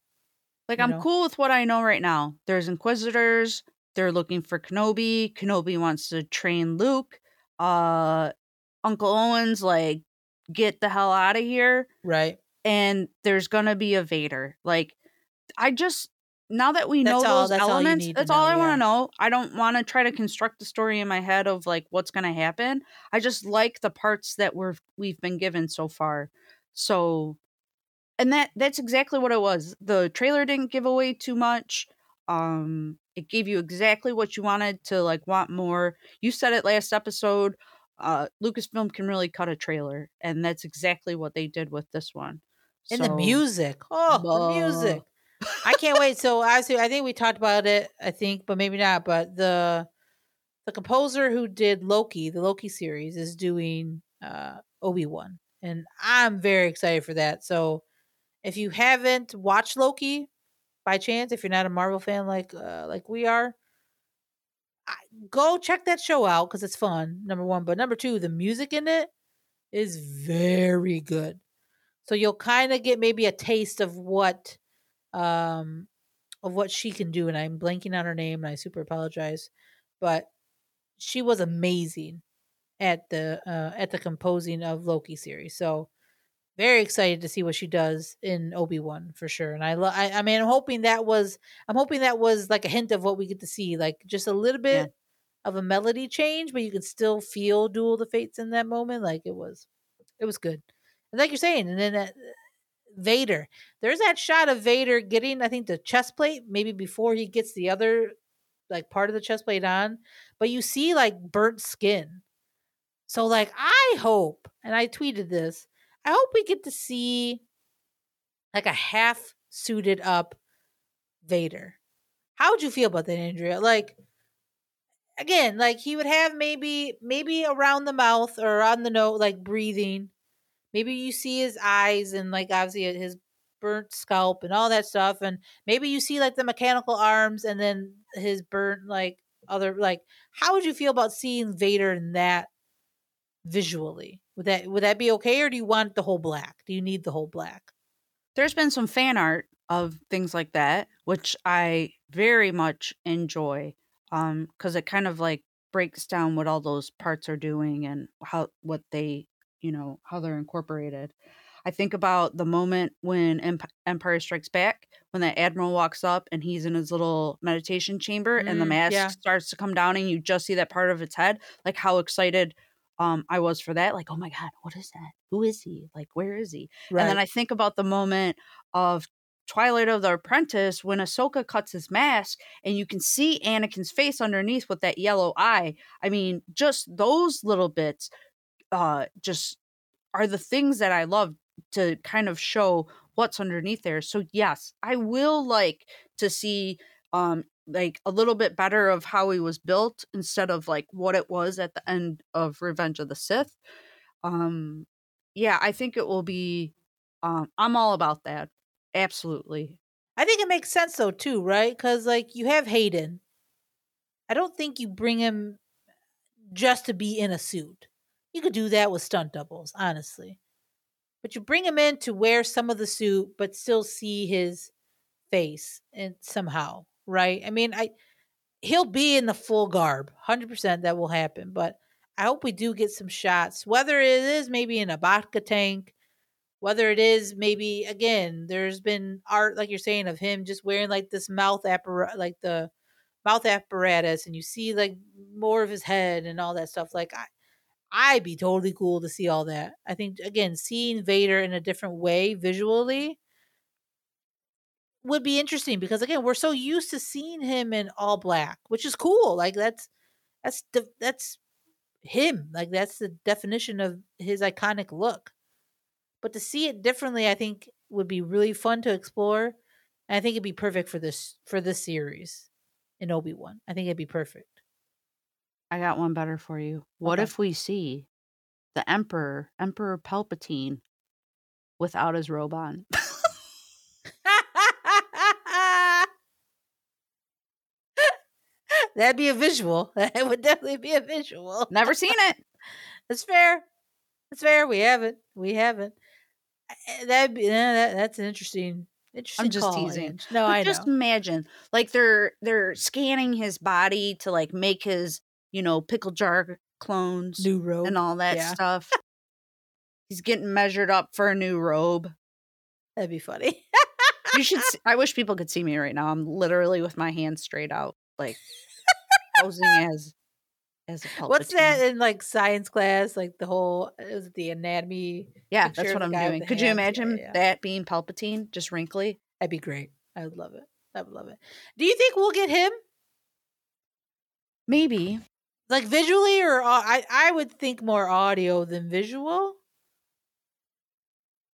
Like I'm know? cool with what I know right now. There's Inquisitors. They're looking for Kenobi. Kenobi wants to train Luke. Uh, Uncle Owen's like, get the hell out of here. Right. And there's going to be a Vader. Like, I just, now that we know those elements, that's all I want to know. I don't want to try to construct the story in my head of, like, what's going to happen. I just like the parts that we're, we've been given so far. So, and that that's exactly what it was. The trailer didn't give away too much. Um, it gave you exactly what you wanted to, like, want more. You said it last episode. Uh, Lucasfilm can really cut a trailer. And that's exactly what they did with this one. And so, the music. Oh, uh, the music. I can't wait. So obviously, I think we talked about it, I think, but maybe not. But the the composer who did Loki, the Loki series, is doing uh, Obi-Wan. And I'm very excited for that. So if you haven't watched Loki by chance, if you're not a Marvel fan like uh, like we are, I, go check that show out because it's fun, number one. But number two, the music in it is very good. So you'll kind of get maybe a taste of what, um, of what she can do. And I'm blanking on her name, and I super apologize, but she was amazing at the uh, at the composing of Loki series. So very excited to see what she does in Obi-Wan for sure. And I love. I, I mean, I'm hoping that was. I'm hoping that was like a hint of what we get to see, like just a little bit yeah. of a melody change, but you could still feel Duel of the Fates in that moment. Like it was, it was good. Like you're saying, and then that Vader, there's that shot of Vader getting, I think, the chest plate, maybe before he gets the other, like, part of the chest plate on, but you see, like, burnt skin. So, like, I hope, and I tweeted this, I hope we get to see, like, a half-suited up Vader. How would you feel about that, Andrea? Like, again, like, he would have maybe, maybe around the mouth or on the nose, like, breathing. Maybe you see his eyes and, like, obviously his burnt scalp and all that stuff. And maybe you see, like, the mechanical arms and then his burn, like other, like how would you feel about seeing Vader in that visually? Would that, would that be okay? Or do you want the whole black? Do you need the whole black? There's been some fan art of things like that, which I very much enjoy. Um, 'cause it kind of like breaks down what all those parts are doing and how, what they, you know, how they're incorporated. I think about the moment when Emp- Empire Strikes Back, when that admiral walks up and he's in his little meditation chamber mm, and the mask yeah. starts to come down and you just see that part of its head, like how excited um, I was for that. Like, oh my God, what is that? Who is he? Like, where is he? Right. And then I think about the moment of Twilight of the Apprentice when Ahsoka cuts his mask and you can see Anakin's face underneath with that yellow eye. I mean, just those little bits uh, just are the things that I love to kind of show what's underneath there. So yes, I will like to see um like a little bit better of how he was built instead of like what it was at the end of Revenge of the Sith. Um yeah, I think it will be um I'm all about that. Absolutely. I think it makes sense though too, right? Because like you have Hayden. I don't think you bring him just to be in a suit. You could do that with stunt doubles, honestly. But you bring him in to wear some of the suit, but still see his face and somehow, right? I mean, I he'll be in the full garb. one hundred percent that will happen. But I hope we do get some shots, whether it is maybe in a vodka tank, whether it is maybe, again, there's been art, like you're saying, of him just wearing like this mouth apparatus, like the mouth apparatus, and you see like more of his head and all that stuff. Like, I, I'd be totally cool to see all that. I think, again, seeing Vader in a different way visually would be interesting because, again, we're so used to seeing him in all black, which is cool. Like, that's that's de- that's him. Like, that's the definition of his iconic look. But to see it differently, I think, would be really fun to explore. And I think it'd be perfect for this for this series in Obi-Wan. I think it'd be perfect. I got one better for you. What okay. if we see the Emperor, Emperor Palpatine, without his robe on? That'd be a visual. That would definitely be a visual. Never seen it. That's fair. That's fair. We haven't. We haven't. That'd be, yeah, that, that's an interesting... I'm just teasing. No, but I just know. Imagine, like they're they're scanning his body to like make his, you know, pickle jar clones, new robe, and all that yeah. stuff. He's getting measured up for a new robe. That'd be funny. You should. See, I wish people could see me right now. I'm literally with my hand straight out, like posing as as a Palpatine. What's that in like science class? Like the whole is the anatomy. Yeah, that's what I'm doing. Could hands. you imagine yeah, yeah. that being Palpatine, just wrinkly? That'd be great. I would love it. I would love it. Do you think we'll get him? Maybe. Like visually, or uh, I, I would think more audio than visual.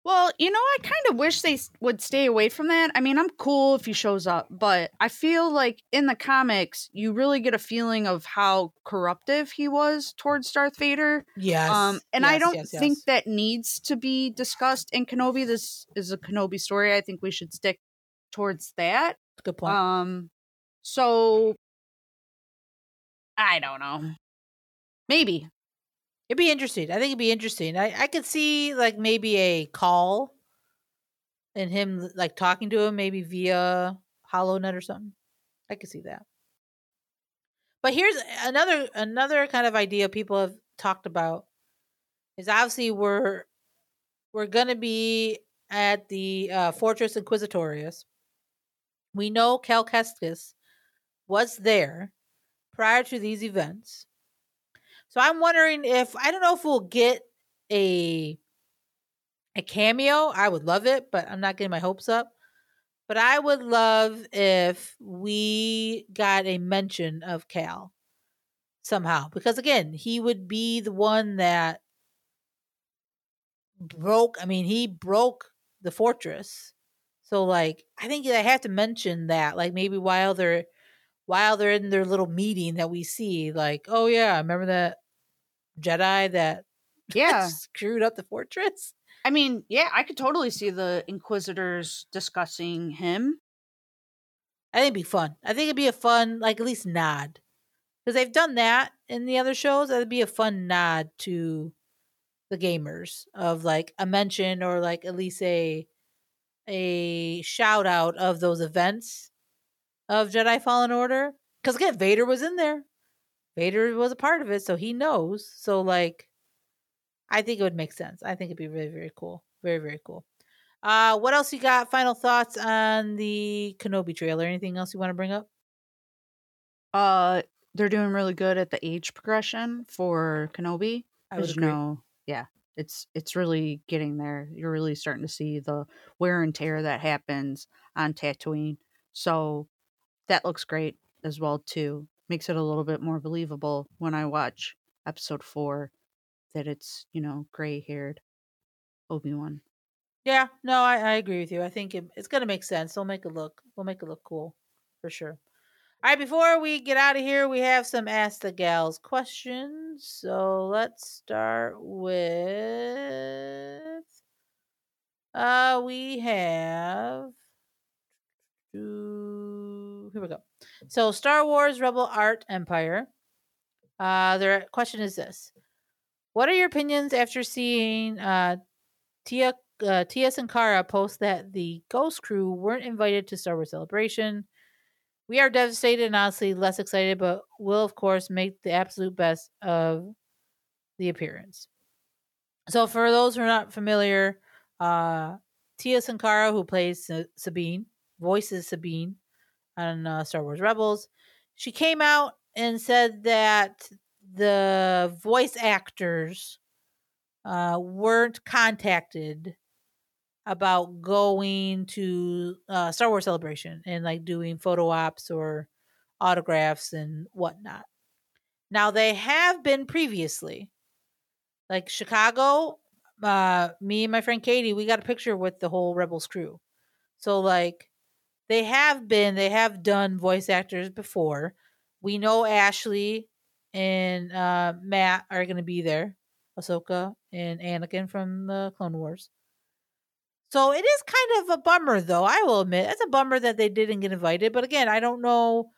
Well, you know, I kind of wish they would stay away from that. I mean, I'm cool if he shows up, but I feel like in the comics, you really get a feeling of how corruptive he was towards Darth Vader. Yes. Um, and yes, I don't yes, yes. think that needs to be discussed in Kenobi. This is a Kenobi story. I think we should stick towards that. Good point. Um, so... I don't know. Maybe. It'd be interesting. I think it'd be interesting. I, I could see like maybe a call and him like talking to him maybe via HoloNet or something. I could see that. But here's another another kind of idea people have talked about is obviously we're we're gonna be at the uh, Fortress Inquisitorius. We know Cal Kestis was there prior to these events. So I'm wondering if, I don't know if we'll get a a cameo. I would love it, but I'm not getting my hopes up. But I would love if we got a mention of Cal somehow. Because again, he would be the one that broke, I mean, he broke the fortress. So like, I think I have to mention that. Like maybe while they're While they're in their little meeting that we see, like, oh yeah, remember that Jedi that yeah screwed up the fortress? I mean, yeah, I could totally see the Inquisitors discussing him. I think it'd be fun. I think it'd be a fun, like, at least nod. Because they've done that in the other shows. That'd be a fun nod to the gamers of, like, a mention or, like, at least a a shout out of those events of Jedi Fallen Order. Because, again, Vader was in there. Vader was a part of it, so he knows. So, like, I think it would make sense. I think it'd be really, very cool. Very, very cool. Uh, what else you got? Final thoughts on the Kenobi trailer? Anything else you want to bring up? Uh, they're doing really good at the age progression for Kenobi. I would agree. You know, yeah, it's it's really getting there. You're really starting to see the wear and tear that happens on Tatooine. So that looks great as well too. Makes it a little bit more believable when I watch episode four that it's, you know, gray-haired Obi-Wan. Yeah, no, I, I agree with you. I think it, it's going to make sense. We'll make it look, we'll make it look cool for sure. All right, before we get out of here, we have some Ask the Gals questions. So let's start with, uh, we have, ooh, here we go. So Star Wars Rebel Art Empire. Uh, their question is this. What are your opinions after seeing uh, Tia uh, Tia Sankara post that the Ghost Crew weren't invited to Star Wars Celebration? We are devastated and honestly less excited, but will, of course, make the absolute best of the appearance. So for those who are not familiar, uh, Tia Sankara, who plays Sabine, voices Sabine on uh, Star Wars Rebels, she came out and said that the voice actors uh, weren't contacted about going to uh, Star Wars Celebration and like doing photo ops or autographs and whatnot. Now they have been previously, like Chicago. Uh, me and my friend Katie, we got a picture with the whole Rebels crew. So like they have been, they have done voice actors before. We know Ashley and uh, Matt are going to be there. Ahsoka and Anakin from the Clone Wars. So it is kind of a bummer, though. I will admit, it's a bummer that they didn't get invited. But again, I don't know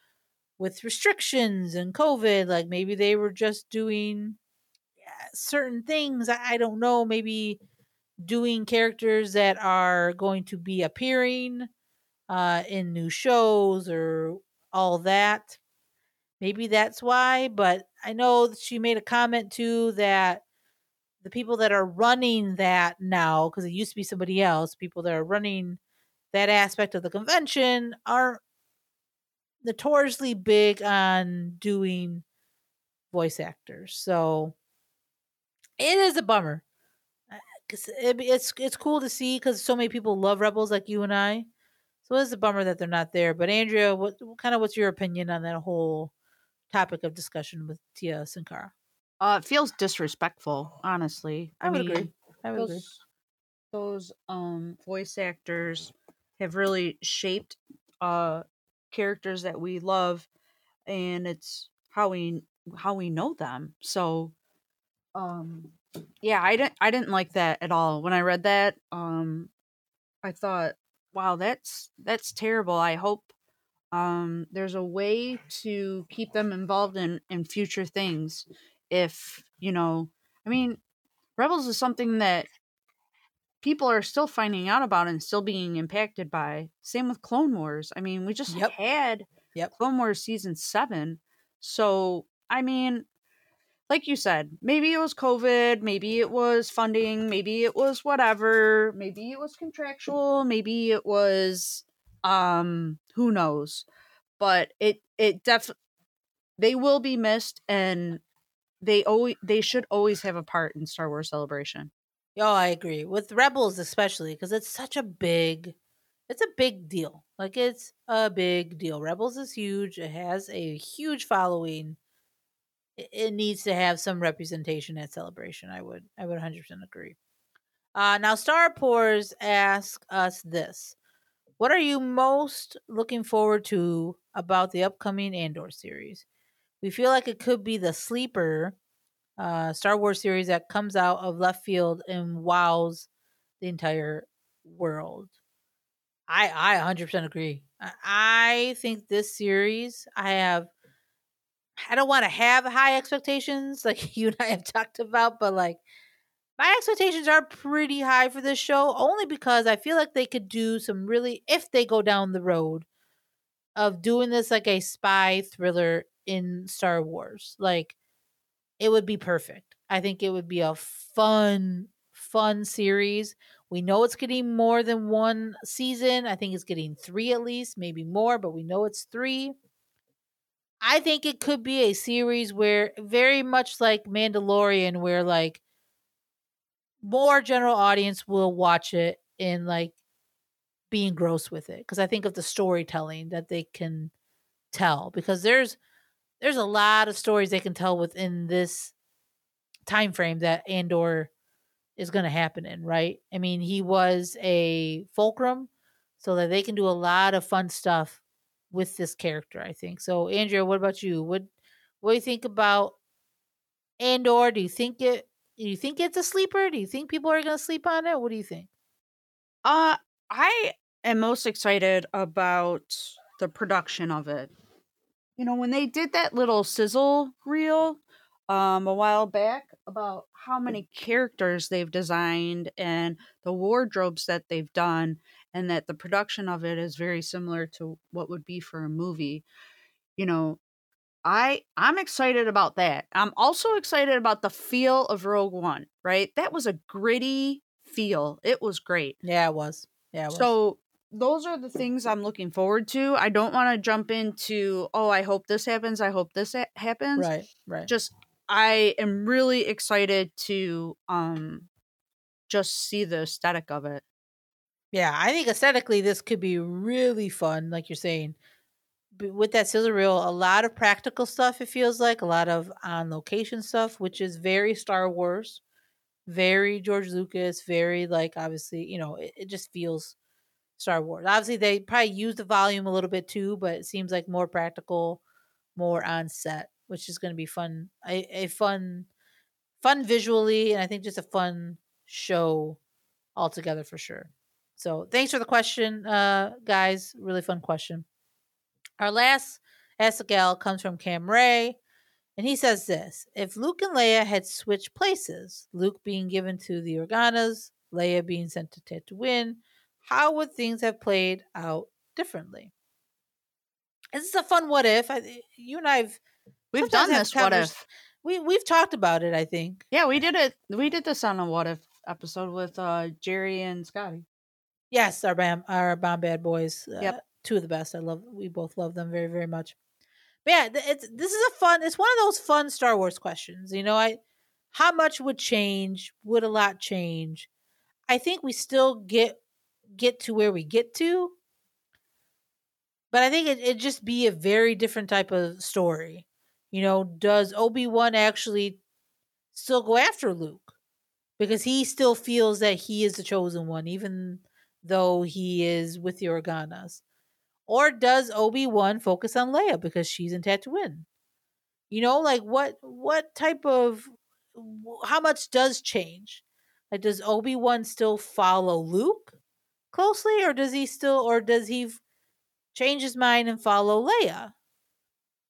with restrictions and COVID, like maybe they were just doing certain things. I don't know. Maybe doing characters that are going to be appearing uh, in new shows or all that. Maybe that's why, but I know that she made a comment too that the people that are running that now, because it used to be somebody else, people that are running that aspect of the convention are notoriously big on doing voice actors. So it is a bummer. It, it's, it's cool to see because so many people love Rebels like you and I. So it's a bummer that they're not there. But Andrea, what, what kind of what's your opinion on that whole topic of discussion with Tia Sankara? Uh, it feels disrespectful, honestly. I, I would mean, agree. I would those, agree. Those um voice actors have really shaped uh characters that we love, and it's how we how we know them. So, um, yeah, I didn't I didn't like that at all when I read that. Um, I thought, wow, that's that's terrible. I hope um there's a way to keep them involved in in future things. If, you know, I mean, Rebels is something that people are still finding out about and still being impacted by. Same with Clone Wars. I mean, we just yep. had yep. Clone Wars season seven. So, I mean, like you said, maybe it was COVID, maybe it was funding, maybe it was whatever, maybe it was contractual, maybe it was, um, who knows, but it, it definitely, they will be missed, and They always, they should always have a part in Star Wars Celebration. Oh, I agree with Rebels, especially because it's such a big, it's a big deal. Like it's a big deal. Rebels is huge. It has a huge following. It needs to have some representation at Celebration. I would, I would one hundred percent agree. Uh, now, Starport ask us this: what are you most looking forward to about the upcoming Andor series? We feel like it could be the sleeper uh, Star Wars series that comes out of left field and wows the entire world. I I one hundred percent agree. I think this series, I have, I don't want to have high expectations like you and I have talked about, but like my expectations are pretty high for this show only because I feel like they could do some really, if they go down the road of doing this like a spy thriller in Star Wars, like it would be perfect. I think it would be a fun, fun series. We know it's getting more than one season. I think it's getting three at least, maybe more, but we know it's three. I think it could be a series where very much like Mandalorian, where like more general audience will watch it and like be engrossed with it. Because I think of the storytelling that they can tell, because there's there's a lot of stories they can tell within this time frame that Andor is going to happen in, right? I mean, he was a fulcrum, so that they can do a lot of fun stuff with this character, I think. So, Andrea, what about you? What what do you think about Andor? Do you think it? Do you think it's a sleeper? Do you think people are going to sleep on it? What do you think? Uh, I am most excited about the production of it. You know, when they did that little sizzle reel um, a while back about how many characters they've designed and the wardrobes that they've done, and that the production of it is very similar to what would be for a movie. You know, I, I'm excited about that. I'm also excited about the feel of Rogue One, right? That was a gritty feel. It was great. Yeah, it was. Yeah. It was. So those are the things I'm looking forward to. I don't want to jump into, oh, I hope this happens. I hope this ha- happens. Right. Right. Just, I am really excited to um, just see the aesthetic of it. Yeah, I think aesthetically this could be really fun, like you're saying. But with that sizzle reel, a lot of practical stuff, it feels like, a lot of on-location stuff, which is very Star Wars, very George Lucas, very, like, obviously, you know, it, it just feels Star Wars. Obviously, they probably use the volume a little bit too, but it seems like more practical, more on set, which is going to be fun. A, a fun, fun visually, and I think just a fun show altogether for sure. So thanks for the question, uh, guys. Really fun question. Our last Ask the Gal comes from Cam Ray, and he says this. If Luke and Leia had switched places, Luke being given to the Organas, Leia being sent to Tatooine, how would things have played out differently? This is a fun what if. I, you and I have... We've done this what if. We we've talked about it, I think. Yeah, we did it. We did this on a what if episode with uh, Jerry and Scotty. Yes, our bam, our bomb bad boys. Uh, yep, two of the best. I love. We both love them very very much. But yeah, it's this is a fun. It's one of those fun Star Wars questions. You know, I how much would change? Would a lot change? I think we still get get to where we get to, but I think it, it'd just be a very different type of story. You know, does Obi-Wan actually still go after Luke? Because he still feels that he is the chosen one, even though he is with the Organas. Or does Obi-Wan focus on Leia because she's in Tatooine? You know, like what what type of, how much does change? Like, does Obi-Wan still follow Luke closely, or does he still, or does he change his mind and follow Leia?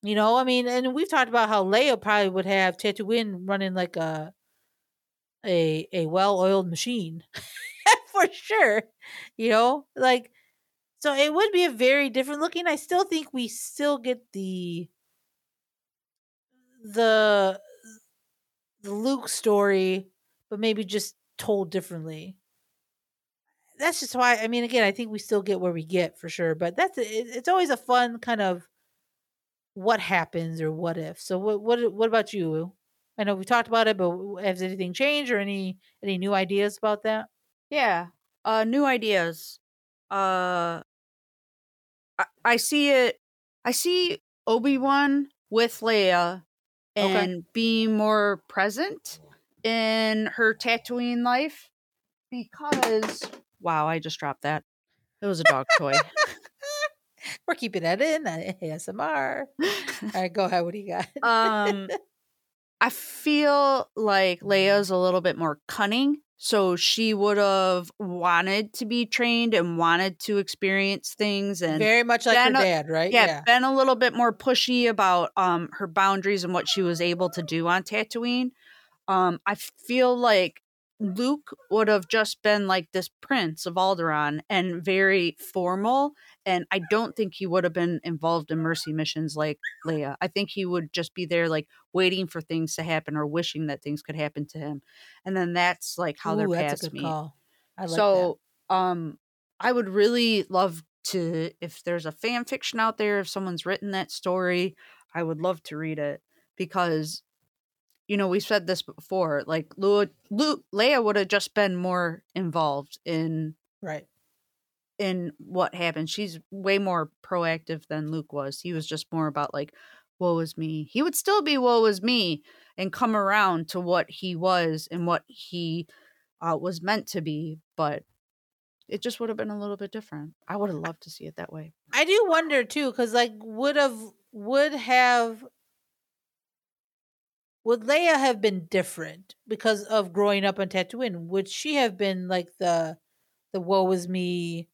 You know, I mean, and we've talked about how Leia probably would have Tatooine running like a a a well-oiled machine for sure. You know, like, so it would be a very different looking. I still think we still get the the the Luke story, but maybe just told differently. That's just why. I mean, again, I think we still get where we get for sure. But that's it, it's always a fun kind of what happens or what if. So what what what about you? I know we talked about it, but has anything changed or any any new ideas about that? Yeah, uh, new ideas. Uh, I, I see it. I see Obi-Wan with Leia and okay. being more present in her Tatooine life because wow, I just dropped that. It was a dog toy. We're keeping that in A S M R. All right, go ahead. What do you got? um, I feel like Leia's a little bit more cunning So she would have wanted to be trained and wanted to experience things, and very much like her dad, right? Yeah, yeah, been a little bit more pushy about um, her boundaries and what she was able to do on Tatooine. Um, I feel like Luke would have just been like this prince of Alderaan and very formal. And I don't think he would have been involved in mercy missions like Leia. I think he would just be there like waiting for things to happen or wishing that things could happen to him. And then that's like how Ooh, they're past that's a good me. Call. I like so that. um I would really love to, if there's a fan fiction out there, if someone's written that story, I would love to read it, because you know, we said this before, like Luke, Luke, Leia would have just been more involved in right in what happened. She's way more proactive than Luke was. He was just more about like, woe is me. He would still be woe is me and come around to what he was and what he uh, was meant to be, but it just would have been a little bit different. I would have loved to see it that way. I do wonder too, because like would have would have. Would Leia have been different because of growing up on Tatooine? Would she have been like the the woe is me?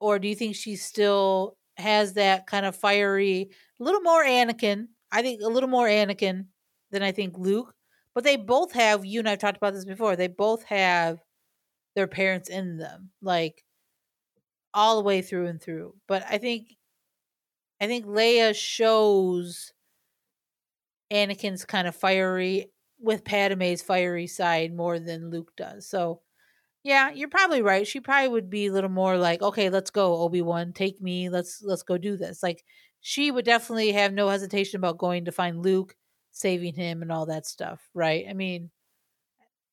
Or do you think she still has that kind of fiery, a little more Anakin? I think a little more Anakin than I think Luke. But they both have, you and I've talked about this before, they both have their parents in them, like all the way through and through. But I think I think Leia shows Anakin's kind of fiery with Padme's fiery side more than Luke does. So yeah, you're probably right. She probably would be a little more like, okay, let's go, Obi-Wan, take me. Let's, let's go do this. Like she would definitely have no hesitation about going to find Luke, saving him and all that stuff. Right. I mean,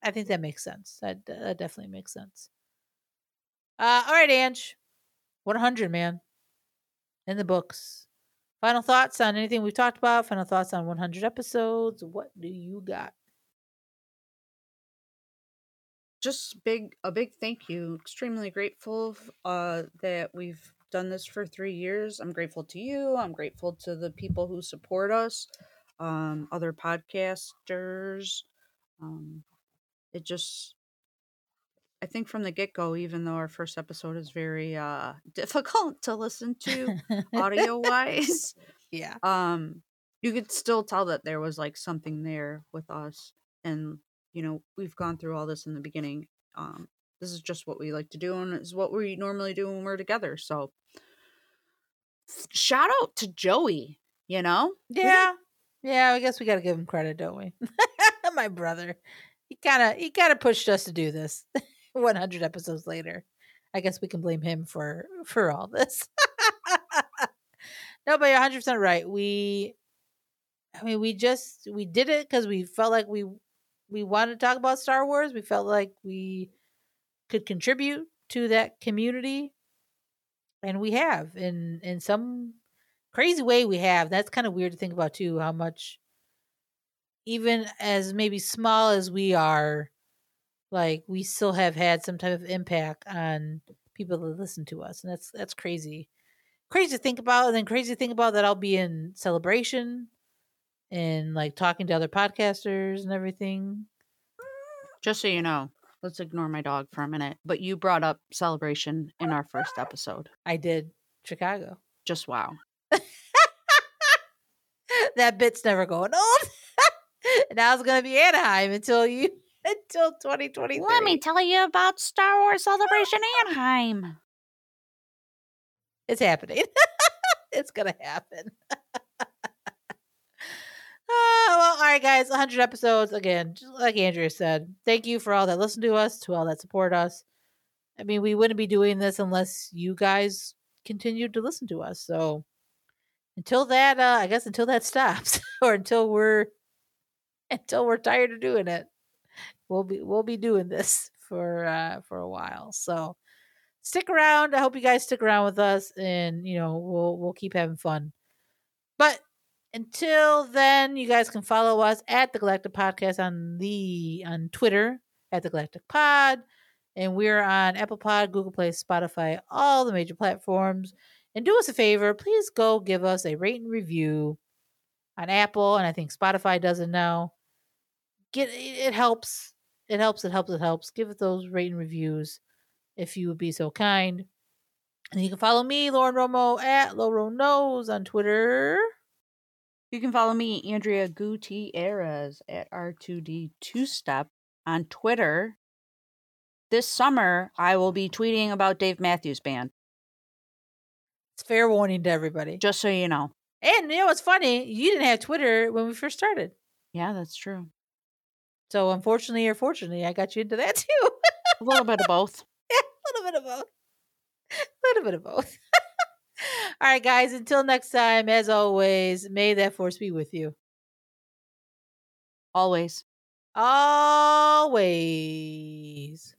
I think that makes sense. That, that definitely makes sense. Uh, all right, Ange, one hundred, man, in the books. Final thoughts on anything we've talked about? Final thoughts on one hundred episodes? What do you got? Just big a big thank you. Extremely grateful uh, that we've done this for three years. I'm grateful to you. I'm grateful to the people who support us, um, other podcasters. Um, it just... I think from the get-go, even though our first episode is very uh, difficult to listen to audio-wise, yeah, um, you could still tell that there was like something there with us. And, you know, we've gone through all this in the beginning. Um, this is just what we like to do, and it's what we normally do when we're together. So shout out to Joey, you know? Yeah. Yeah, I guess we got to give him credit, don't we? My brother. He kind of he kind of pushed us to do this. one hundred episodes later, I guess we can blame him for for all this. No, but you're one hundred percent right. We, I mean, we just we did it because we felt like we we wanted to talk about Star Wars. We felt like we could contribute to that community, and we have in in some crazy way. We have. That's kind of weird to think about too. How much, even as maybe small as we are. Like we still have had some type of impact on people that listen to us. And that's, that's crazy, crazy to think about. And then crazy to think about that I'll be in Celebration and like talking to other podcasters and everything. Just so you know, let's ignore my dog for a minute, but you brought up Celebration in our first episode. I did. Chicago. Just wow. That bit's never going old. Now it's going to be Anaheim until you. Until twenty twenty-three. Let me tell you about Star Wars Celebration Anaheim. It's happening. It's going to happen. Oh, well, all right, guys. one hundred episodes. Again, just like Andrea said, thank you for all that listen to us, to all that support us. I mean, we wouldn't be doing this unless you guys continued to listen to us. So until that, uh, I guess until that stops or until we're until we're tired of doing it. We'll be we'll be doing this for uh, for a while, so stick around. I hope you guys stick around with us, and you know we'll we'll keep having fun. But until then, you guys can follow us at The Galactic Podcast on the on Twitter at The Galactic Pod, and we're on Apple Pod, Google Play, Spotify, all the major platforms. And do us a favor, please go give us a rate and review on Apple, and I think Spotify does it now. Get it helps. it helps, it helps, it helps. Give it those rate and reviews if you would be so kind. And you can follow me, Lauren Romo, at LauroNose on Twitter. You can follow me, Andrea Gutierrez, at R two D two Step on Twitter. This summer, I will be tweeting about Dave Matthews Band. It's fair warning to everybody. Just so you know. And you know what's funny? You didn't have Twitter when we first started. Yeah, that's true. So unfortunately or fortunately, I got you into that too. A little bit of both. Yeah, a little bit of both. A little bit of both. All right, guys. Until next time, as always, may that force be with you. Always. Always.